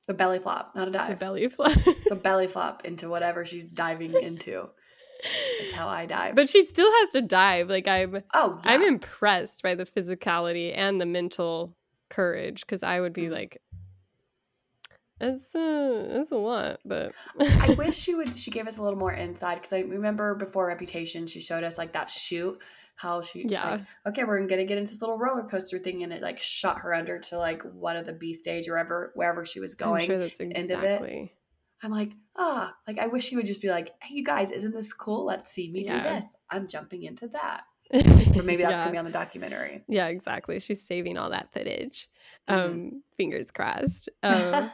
The belly flop, not a dive. The belly flop. The belly flop into whatever she's diving into. That's how I dive. But she still has to dive. Like I'm oh, yeah. I'm impressed by the physicality and the mental courage, because I would be like, that's a, that's a lot. But I wish she would she gave us a little more insight, because I remember before Reputation she showed us like that shoot, how she yeah like, okay, we're gonna get into this little roller coaster thing, and it like shot her under to like one of the B stage or wherever wherever she was going. I'm sure that's exactly. I'm like, ah, oh, like I wish he would just be like, hey, you guys, isn't this cool? Let's see me yeah. do this. I'm jumping into that. Or maybe that's yeah. going to be on the documentary. Yeah, exactly. She's saving all that footage. Mm-hmm. Um, fingers crossed. Um,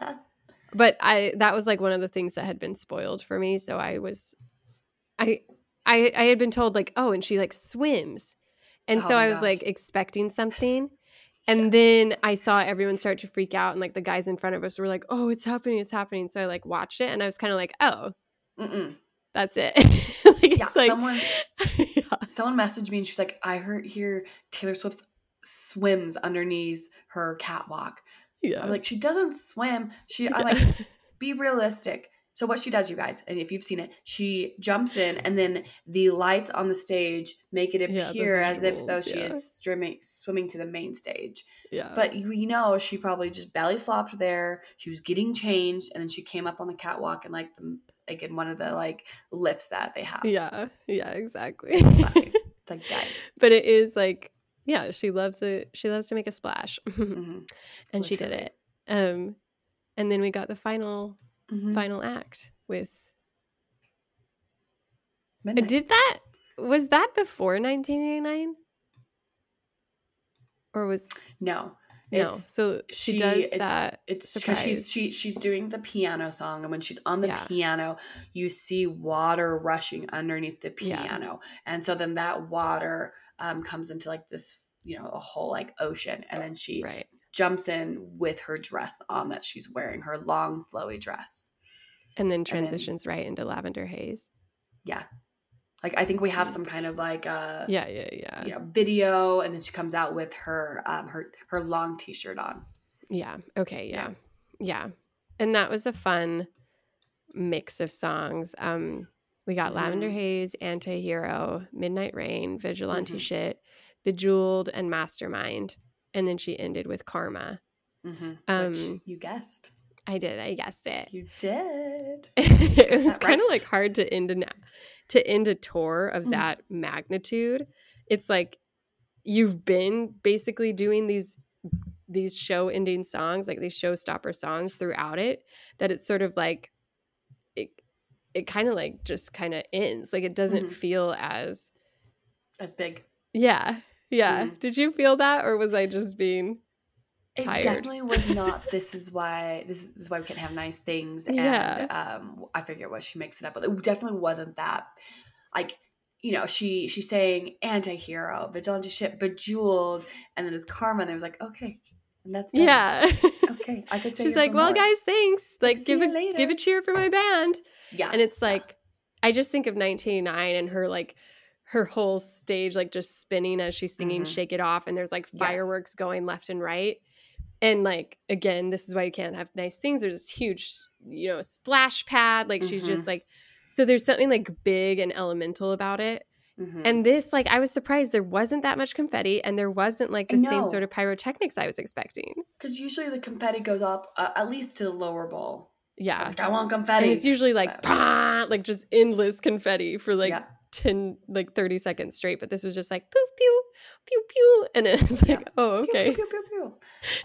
but I that was like one of the things that had been spoiled for me. So I was – I I I had been told like, oh, and she like swims. And oh so I was gosh. like expecting something. And then I saw everyone start to freak out, and like the guys in front of us were like, oh, it's happening, it's happening. So I like watched it, and I was kind of like, oh, Mm-mm. that's it. like, yeah, it's like, someone, yeah. someone messaged me and she's like, I heard here Taylor Swift swims underneath her catwalk. Yeah. I'm like, she doesn't swim. She, yeah. I'm like, be realistic. So what she does, you guys, and if you've seen it, she jumps in, and then the lights on the stage make it appear yeah, visuals, as if though she yeah. is swimming, swimming to the main stage. Yeah. But you know, she probably just belly flopped there. She was getting changed, and then she came up on the catwalk and like the, like in one of the like lifts that they have. Yeah. Yeah. Exactly. It's funny. It's like guys. But it is like yeah, she loves it. She loves to make a splash, mm-hmm. and she did it. Um, and then we got the final. Mm-hmm. Final act with Midnight. Did that was that before nineteen eighty-nine or was no no it's, so she, she does it's, that it's because she's she, she's doing the piano song, and when she's on the yeah. piano you see water rushing underneath the piano yeah. and so then that water um comes into like this, you know, a whole like ocean, and then she right jumps in with her dress on that she's wearing, her long flowy dress, and then transitions and then, right into Lavender Haze. Yeah, like I think we have some kind of like uh yeah yeah yeah you know video, and then she comes out with her um her her long t-shirt on. Yeah. Okay. Yeah. Yeah. yeah. And that was a fun mix of songs. Um, we got mm-hmm. Lavender Haze, Antihero, Midnight Rain, Vigilante mm-hmm. Shit, Bejeweled, and Mastermind. And then she ended with Karma. Mm-hmm. Um, which you guessed. I did. I guessed it. You did. It was kind of right. like hard to end a, to end a tour of mm. that magnitude. It's like you've been basically doing these these show ending songs, like these showstopper songs throughout it, that it's sort of like it it kind of like just kind of ends. Like it doesn't mm-hmm. feel as as big. Yeah. Yeah. Mm-hmm. Did you feel that, or was I just being tired? It definitely was not. This is why this is why we can't have nice things. And yeah. um, I figure what she mixed it up with. It definitely wasn't that. Like, you know, she she sang Antihero, Vigilante Shit, Bejeweled, and then it's Karma. And I was like, okay, and that's done. Yeah. Okay, I could say. She's like, well, more. guys, thanks. Like, give a later. give a cheer for my band. Yeah. And it's like, yeah. I just think of nineteen eighty-nine and her like. Her whole stage like just spinning as she's singing mm-hmm. Shake It Off, and there's like fireworks yes. going left and right. And like, again, this is why you can't have nice things. There's this huge, you know, splash pad. Like mm-hmm. she's just like, so there's something like big and elemental about it. Mm-hmm. And this, like, I was surprised there wasn't that much confetti, and there wasn't like the same sort of pyrotechnics I was expecting. Because usually the confetti goes up uh, at least to the lower bowl. Yeah. Like, I want confetti. And it's usually like, bah! Like just endless confetti for like, yeah. ten like thirty seconds straight, but this was just like poof pew pew pew, and it's like yeah. oh okay pew, pew, pew, pew,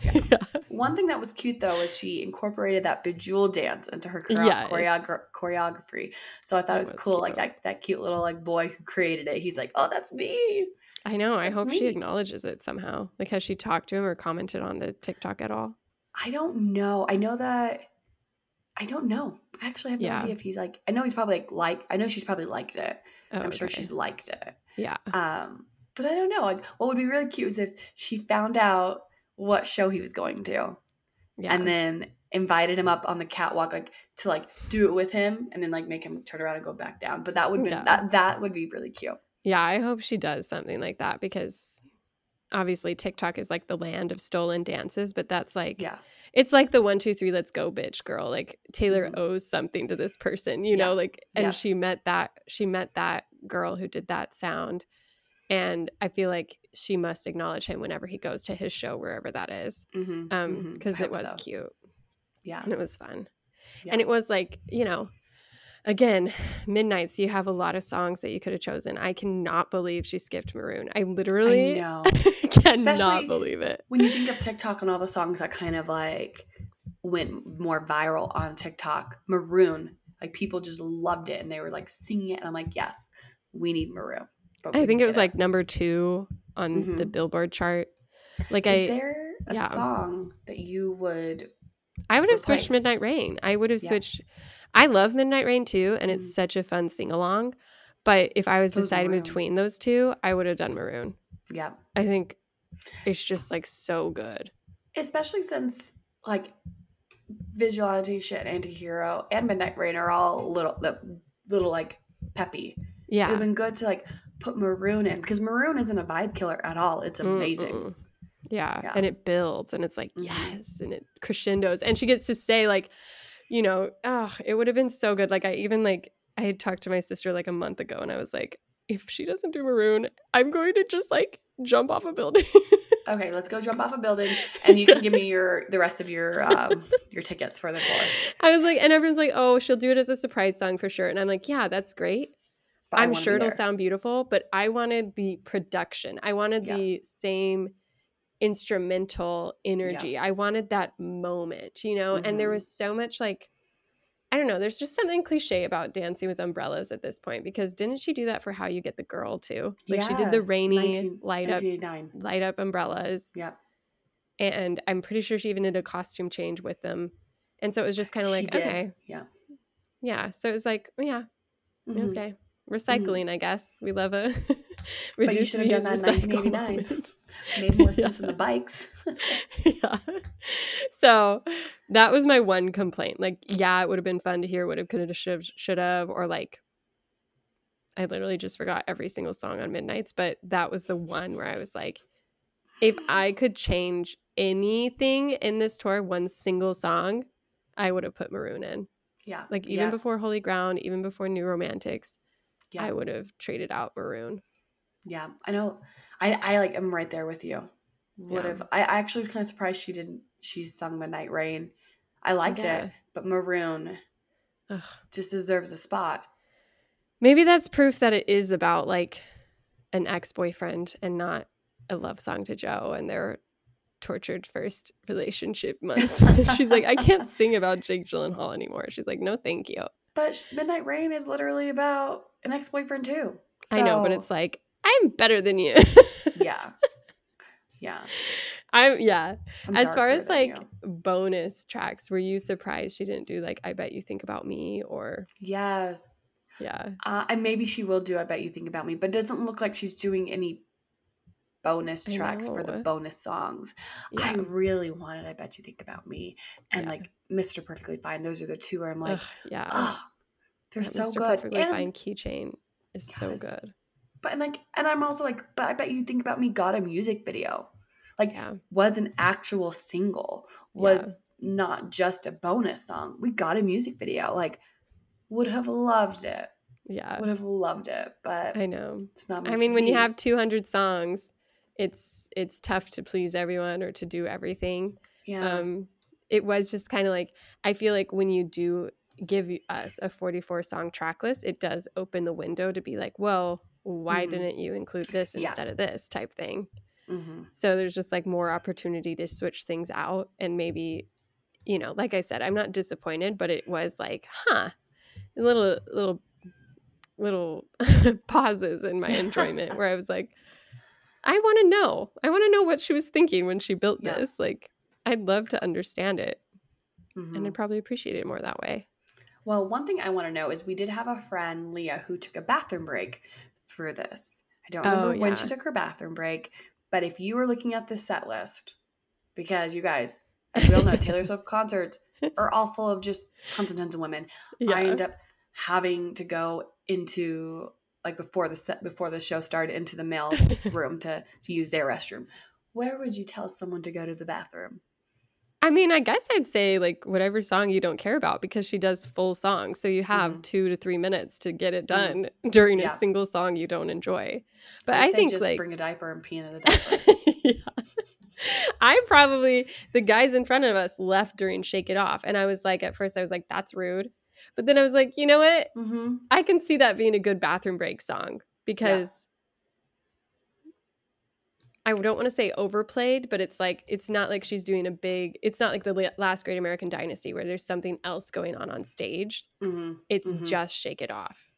pew. Yeah. Yeah. One thing that was cute though was she incorporated that Bejeweled dance into her choreo- yes. choreog- choreography, so I thought that it was cool. Cute. Like that that cute little like boy who created it, he's like, oh, that's me. I know. That's I hope me. She acknowledges it somehow. Like, has she talked to him or commented on the TikTok at all? I don't know. I know that I don't know. I actually have no yeah. idea if he's like. I know he's probably like, like I know she's probably liked it. Oh, I'm sure okay. she's liked it. Yeah. Um, But I don't know. Like, what would be really cute is if she found out what show he was going to, yeah. and then invited him up on the catwalk, like to like do it with him, and then like make him turn around and go back down. But that would be yeah. that that would be really cute. Yeah, I hope she does something like that, because obviously TikTok is like the land of stolen dances, but that's like yeah. it's like the one, two, three, let's go, bitch, girl. Like Taylor mm-hmm. owes something to this person, you yeah. know, like, and yeah. she met that she met that girl who did that sound. And I feel like she must acknowledge him whenever he goes to his show, wherever that is, because mm-hmm, um, mm-hmm. it was so. cute. Yeah. And it was fun. Yeah. And it was like, you know, again, Midnight, so you have a lot of songs that you could have chosen. I cannot believe she skipped Maroon. I literally I know. cannot Especially believe it. When you think of TikTok and all the songs that kind of like went more viral on TikTok, Maroon, like people just loved it and they were like singing it. And I'm like, yes, we need Maroon. I think it was it. like number two on mm-hmm. the Billboard chart. Like, Is I, there a yeah. song that you would I would have replace? switched Midnight Rain. I would have yeah. switched. I love Midnight Rain too, and mm-hmm. it's such a fun sing-along. But if I was those deciding Maroon. between those two, I would have done Maroon. Yeah. I think it's just like so good. Especially since like Vigilante, Shit, Antihero, and Midnight Rain are all little, little like peppy. Yeah. It would have been good to like put Maroon in, because Maroon isn't a vibe killer at all. It's amazing. Yeah. yeah. And it builds and it's like, yes. And it crescendos. And she gets to say like, you know, oh, it would have been so good. Like I even like, I had talked to my sister like a month ago and I was like, if she doesn't do Maroon, I'm going to just like jump off a building. Okay. Let's go jump off a building and you can give me your, the rest of your, um, your tickets for the tour. I was like, and everyone's like, oh, she'll do it as a surprise song for sure. And I'm like, yeah, that's great. I'm sure it'll sound beautiful, but I wanted the production. I wanted yeah. the same instrumental energy. Yeah. I wanted that moment, you know? Mm-hmm. And there was so much like, I don't know, there's just something cliche about Dancing with Umbrellas at this point, because didn't she do that for How You Get the Girl too? Like yes. she did the rainy light up light up umbrellas. Yeah. And I'm pretty sure she even did a costume change with them. And so it was just kind of like, did. okay. Yeah. Yeah. So it was like, yeah, mm-hmm. it was okay. Recycling, mm-hmm. I guess. We love a But you should have done that in nineteen eighty-nine. Made more sense than yeah. the bikes. yeah. So that was my one complaint. Like, yeah, it would have been fun to hear what it could have, should, should have, or like, I literally just forgot every single song on Midnight's, but that was the one where I was like, if I could change anything in this tour, one single song, I would have put Maroon in. Yeah. Like, even yeah. before Holy Ground, even before New Romantics. Yeah. I would have traded out Maroon. Yeah, I know. I, I like am right there with you. Would yeah. have. I actually was kind of surprised she didn't. She sung Midnight Rain. I liked yeah. it, but Maroon Ugh. just deserves a spot. Maybe that's proof that it is about like an ex-boyfriend and not a love song to Joe and their tortured first relationship months. She's like, I can't sing about Jake Gyllenhaal anymore. She's like, no, thank you. But Midnight Rain is literally about an ex-boyfriend too. So. I know, but it's like, I'm better than you. yeah. Yeah. I'm, yeah. I'm as far as like you. bonus tracks, were you surprised she didn't do like, I Bet You Think About Me or? Yes. Yeah. Uh, and maybe she will do I Bet You Think About Me, but it doesn't look like she's doing any bonus tracks for the bonus songs. Yeah. I really wanted I Bet You Think About Me and yeah. like Mister Perfectly Fine. Those are the two where I'm like, Ugh, yeah, oh, they're that so Mister good. Perfectly and, Fine Keychain is yes. so good. But and like, and I'm also like, but I Bet You Think About Me got a music video, like yeah. was an actual single, was yeah. not just a bonus song. We got a music video. Like, would have loved it. Yeah, would have loved it. But I know it's not. I mean, to when be. you have two hundred songs. It's it's tough to please everyone or to do everything. Yeah. Um, it was just kind of like, I feel like when you do give us a forty-four song track list, it does open the window to be like, well, why mm-hmm. didn't you include this instead yeah. of this type thing? Mm-hmm. So there's just like more opportunity to switch things out. And maybe, you know, like I said, I'm not disappointed, but it was like, huh, a little, little, little pauses in my enjoyment where I was like, I want to know. I want to know what she was thinking when she built yeah. this. Like, I'd love to understand it. Mm-hmm. And I'd probably appreciate it more that way. Well, one thing I want to know is we did have a friend, Leah, who took a bathroom break through this. I don't remember oh, yeah. when she took her bathroom break, but if you were looking at the set list, because you guys, as we all know, Taylor Swift concerts are all full of just tons and tons of women. Yeah. I ended up having to go into like before the set, before the show started, into the male room to, to use their restroom. Where would you tell someone to go to the bathroom? I mean, I guess I'd say like whatever song you don't care about, because she does full songs. So you have mm-hmm. two to three minutes to get it done mm-hmm. during yeah. a single song you don't enjoy. But I'd I think just like bring a diaper and pee in a diaper. yeah. I probably the guys in front of us left during Shake It Off. And I was like, at first I was like, that's rude. But then I was like, you know what? Mm-hmm. I can see that being a good bathroom break song, because yeah. I don't want to say overplayed, but it's like, it's not like she's doing a big, it's not like the last Great American Dynasty where there's something else going on on stage. Mm-hmm. It's mm-hmm. just Shake It Off.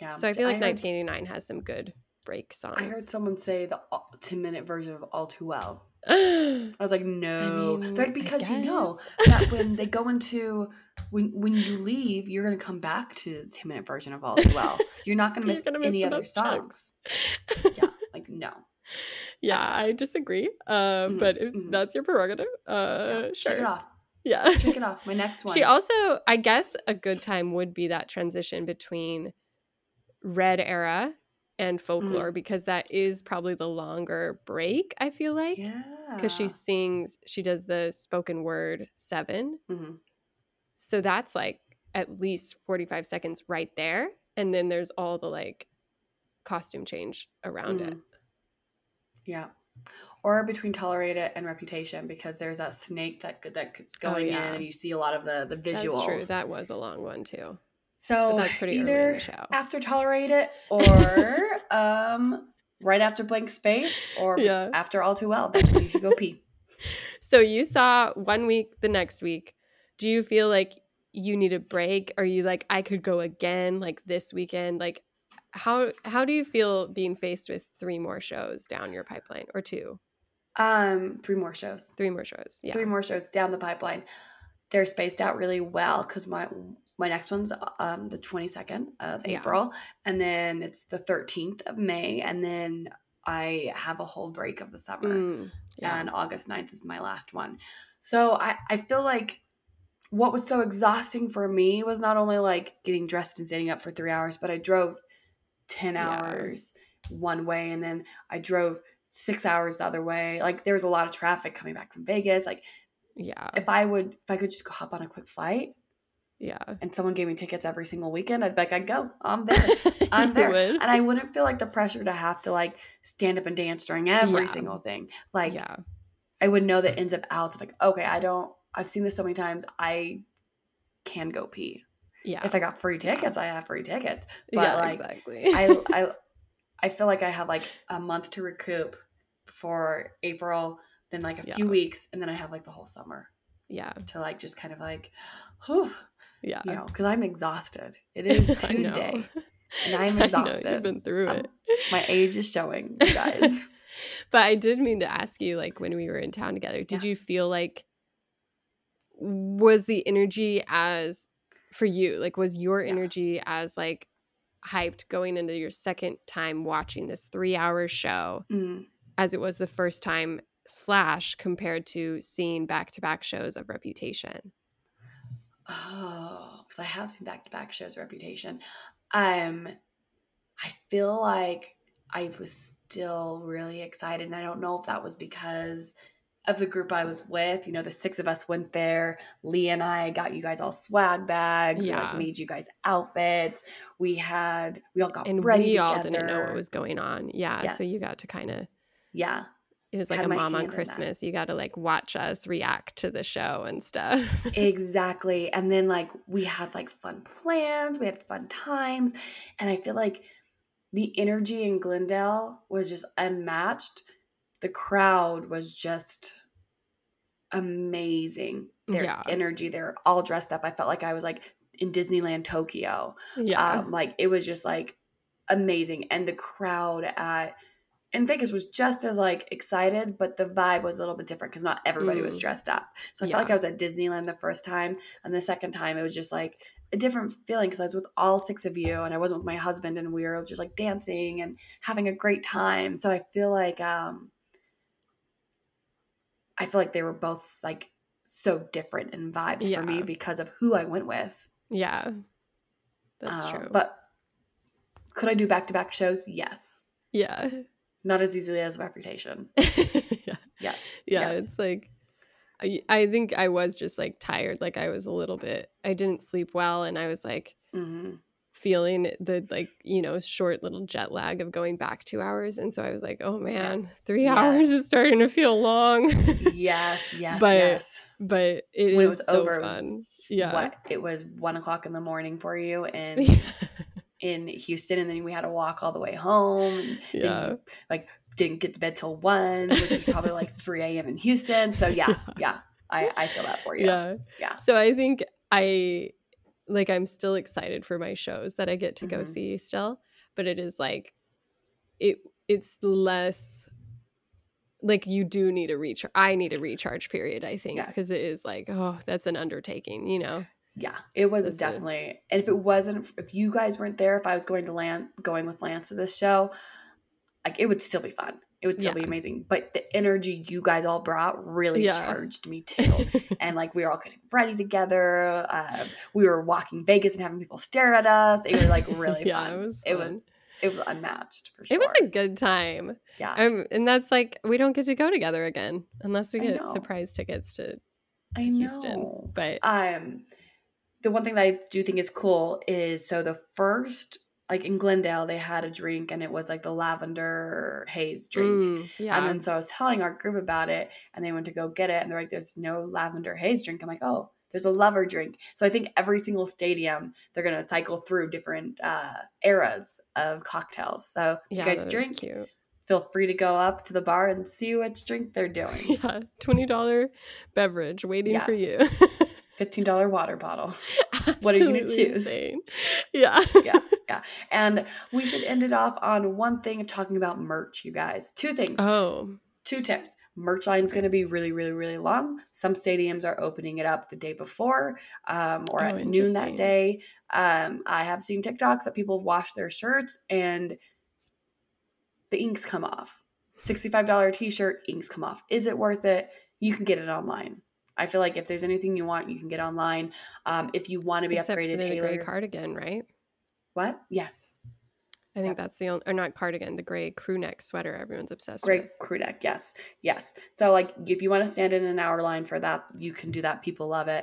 Yeah. So I feel like I nineteen eighty-nine heard, has some good break songs. I heard someone say the ten minute version of All Too Well. I was like, no. I mean, like, because you know that when they go into, when when you leave, you're going to come back to the ten minute version of All Too Well. You're not going to miss any other songs. yeah. Like, no. Yeah, I disagree. Uh, mm-hmm, but if mm-hmm. that's your prerogative, uh, yeah, sure. Check it off. Yeah. Check it off. My next one. She also, I guess a good time would be that transition between Red era and Folklore, mm-hmm. because that is probably the longer break, I feel like. Yeah. Because she sings, she does the spoken word seven. Mm-hmm. So that's like at least forty-five seconds right there. And then there's all the like costume change around mm-hmm. it. Yeah, or between Tolerate It and Reputation, because there's that snake that that's going oh, yeah. in, and you see a lot of the, the visuals. That's true. That was a long one too. So but that's pretty either early in the show. After Tolerate It, or um, right after Blank Space, or yeah. after All Too Well. That's when you should go pee. So you saw one week, the next week. Do you feel like you need a break? Are you like, I could go again, like this weekend, like? How how do you feel being faced with three more shows down your pipeline, or two? Um, three more shows. Three more shows. Yeah. Three more shows down the pipeline. They're spaced out really well, because my my next one's um the twenty-second of yeah. April, and then it's the thirteenth of May, and then I have a whole break of the summer, mm, yeah. and August ninth is my last one. So I, I feel like what was so exhausting for me was not only like getting dressed and standing up for three hours, but I drove ten hours yeah. one way, and then I drove six hours the other way. Like, there was a lot of traffic coming back from Vegas. Like, yeah, if I would, if I could just go hop on a quick flight, yeah, and someone gave me tickets every single weekend, I'd be like, I'd go. I'm there. I'm there, would. And I wouldn't feel like the pressure to have to like stand up and dance during every yeah. single thing. Like, yeah, I would know the ins and outs of like, okay, I don't. I've seen this so many times. I can go pee. Yeah. If I got free tickets, yeah. I have free tickets. But yeah, like, exactly. I, I, I feel like I have like a month to recoup before April, then like a yeah. few weeks, and then I have like the whole summer. Yeah. To like just kind of like, whew. Yeah. You know, because I'm exhausted. It is Tuesday, and I'm exhausted. I know, you've been through um, it. My age is showing, you guys. But I did mean to ask you, like, when we were in town together, did yeah. you feel like, was the energy as for you, like, was your energy yeah. as like hyped going into your second time watching this three hour show mm. as it was the first time slash compared to seeing back to back shows of Reputation? Oh, because I have seen back to back shows of Reputation. Um, I feel like I was still really excited, and I don't know if that was because of the group I was with, you know, the six of us went there. Leah and I got you guys all swag bags. Yeah. We like made you guys outfits. We had, we all got and ready together. And we all didn't know what was going on. Yeah. Yes. So you got to kind of. Yeah. It was like a mom on Christmas. You got to like watch us react to the show and stuff. Exactly. And then like we had like fun plans. We had fun times. And I feel like the energy in Glendale was just unmatched. The crowd was just amazing. Their yeah. energy. They were all dressed up. I felt like I was like in Disneyland Tokyo. Yeah. Um, like it was just like amazing. And the crowd at in Vegas was just as like excited, but the vibe was a little bit different because not everybody mm. was dressed up. So I yeah. felt like I was at Disneyland the first time, and the second time it was just like a different feeling because I was with all six of you, and I wasn't with my husband, and we were just like dancing and having a great time. So I feel like um, I feel like they were both like so different in vibes yeah. for me because of who I went with. Yeah, that's uh, true. But could I do back-to-back shows? Yes. Yeah. Not as easily as Reputation. yeah. Yes. Yeah. Yes. It's like, I, I think I was just like tired. Like I was a little bit, I didn't sleep well. And I was like mm-hmm. feeling the like, you know, short little jet lag of going back two hours. And so I was like, oh man, three yes. hours is starting to feel long. yes. Yes. But, yes. But it when is it was so over, fun. It was, yeah. What, it was one o'clock in the morning for you. And yeah. in Houston, and then we had to walk all the way home. And yeah. Then, like, didn't get to bed till one, which is probably like three a.m. in Houston. So yeah, yeah, yeah I, I feel that for you. Yeah. yeah. So I think I, like, I'm still excited for my shows that I get to mm-hmm. go see still, but it is like, it it's less, like you do need a recharge. I need a recharge period, I think, because yes. it is like, oh, that's an undertaking, you know? Yeah, it was That's definitely, it. And if it wasn't, if you guys weren't there, if I was going to Lance, going with Lance to this show, like it would still be fun. It would still yeah. be amazing. But the energy you guys all brought really yeah. charged me too. And like we were all getting ready together. Uh, we were walking Vegas and having people stare at us. It was like really yeah, fun. It was, it fun. was. It was unmatched for sure. It was a good time. Yeah, um, and that's like we don't get to go together again unless we get surprise tickets to I Houston. Know. But um. The one thing that I do think is cool is so the first, like in Glendale, they had a drink and it was like the lavender haze drink. Mm, yeah. And then so I was telling our group about it and they went to go get it and they're like, there's no lavender haze drink. I'm like, oh, there's a Lover drink. So I think every single stadium, they're going to cycle through different uh, eras of cocktails. So if yeah, you guys drink, cute. Feel free to go up to the bar and see which drink they're doing. Yeah, twenty dollars beverage waiting yes. for you. fifteen dollars water bottle. Absolutely what are you going to choose? Insane. Yeah. yeah. Yeah. And we should end it off on one thing of talking about merch, you guys. Two things. Oh. Two tips. Merch line's going to be really, really, really long. Some stadiums are opening it up the day before um, or at oh, noon that day. Um, I have seen TikToks that people wash their shirts and the inks come off. sixty-five dollars t-shirt, inks come off. Is it worth it? You can get it online. I feel like if there's anything you want, you can get online. Um, if you want to be Except upgraded, for the Taylor gray cardigan, right? What? Yes, I think yep. that's the only, or not cardigan, the gray crew neck sweater. Everyone's obsessed gray with gray crew neck. Yes, yes. So like, if you want to stand in an hour line for that, you can do that. People love it.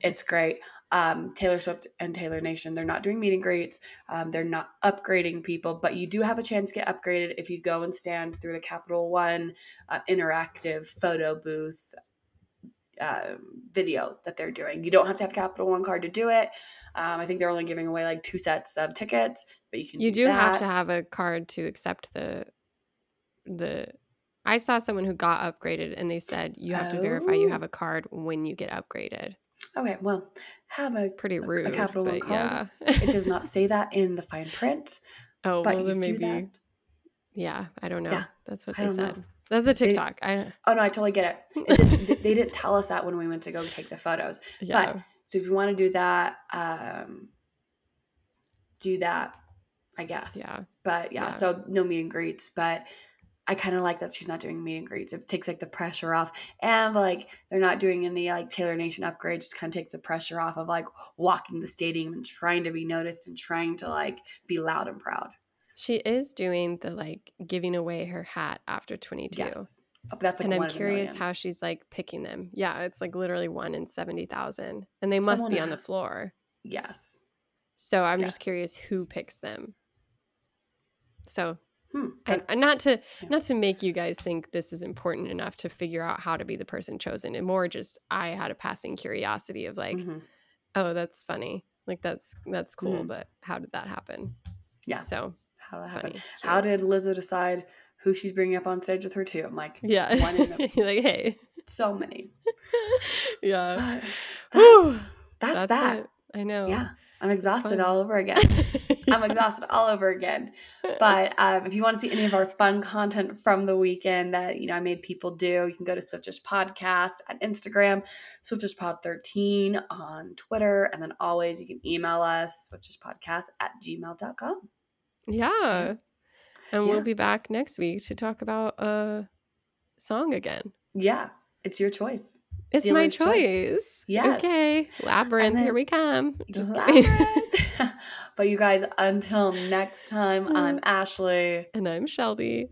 It's great. Um, Taylor Swift and Taylor Nation, they're not doing meet and greets. Um, they're not upgrading people, but you do have a chance to get upgraded if you go and stand through the Capital One uh, interactive photo booth. Uh, video that they're doing. You don't have to have a Capital One card to do it. Um, I think they're only giving away like two sets of tickets, but you can. You do, do that. Have to have a card to accept the the. I saw someone who got upgraded, and they said you have oh. to verify you have a card when you get upgraded. Okay, well, have a pretty rude a, a Capital One card. Yeah. It does not say that in the fine print. Oh, but well, then maybe. That. Yeah, I don't know. Yeah, that's what they said. Know. That's a TikTok. They, I, oh, no, I totally get it. It's just they, they didn't tell us that when we went to go take the photos. Yeah. But so if you want to do that, um, do that, I guess. Yeah. But yeah, yeah. so no meet and greets. But I kind of like that she's not doing meet and greets. It takes like the pressure off. And like they're not doing any like Taylor Nation upgrades, which kind of takes the pressure off of like walking the stadium and trying to be noticed and trying to like be loud and proud. She is doing the like giving away her hat after twenty-two. Yes. Oh, that's like and I'm one curious how she's like picking them. Yeah, it's like literally one in seventy thousand. And they Someone must be on the floor. Yes. So I'm yes. just curious who picks them. So hmm, I, not to yeah. not to make you guys think this is important enough to figure out how to be the person chosen. And more just I had a passing curiosity of like, mm-hmm. oh, that's funny. Like that's that's cool. Mm-hmm. But how did that happen? Yeah. So. How that happened. How did Lizzo decide who she's bringing up on stage with her too? I'm like, yeah, one in a- You're like, hey, so many. yeah, that's, that's that's that. It. I know. Yeah, I'm exhausted all over again. I'm exhausted all over again. But um, if you want to see any of our fun content from the weekend that, you know, I made people do, you can go to Swiftish Podcast at Instagram, Swiftish Pod thirteen on Twitter. And then always you can email us, Swiftish Podcast at gmail dot com. Yeah. And yeah. we'll be back next week to talk about a song again. Yeah. It's your choice. It's Dealer's my choice. choice. Yeah. Okay. Labyrinth, then, here we come. Just Labyrinth. But you guys, until next time, I'm Ashley. And I'm Shelby.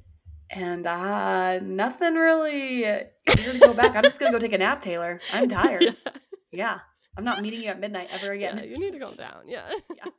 And uh, nothing really. You're going to go back. I'm just going to go take a nap, Taylor. I'm tired. Yeah. yeah. I'm not meeting you at midnight ever again. Yeah, you need to calm down. Yeah. yeah.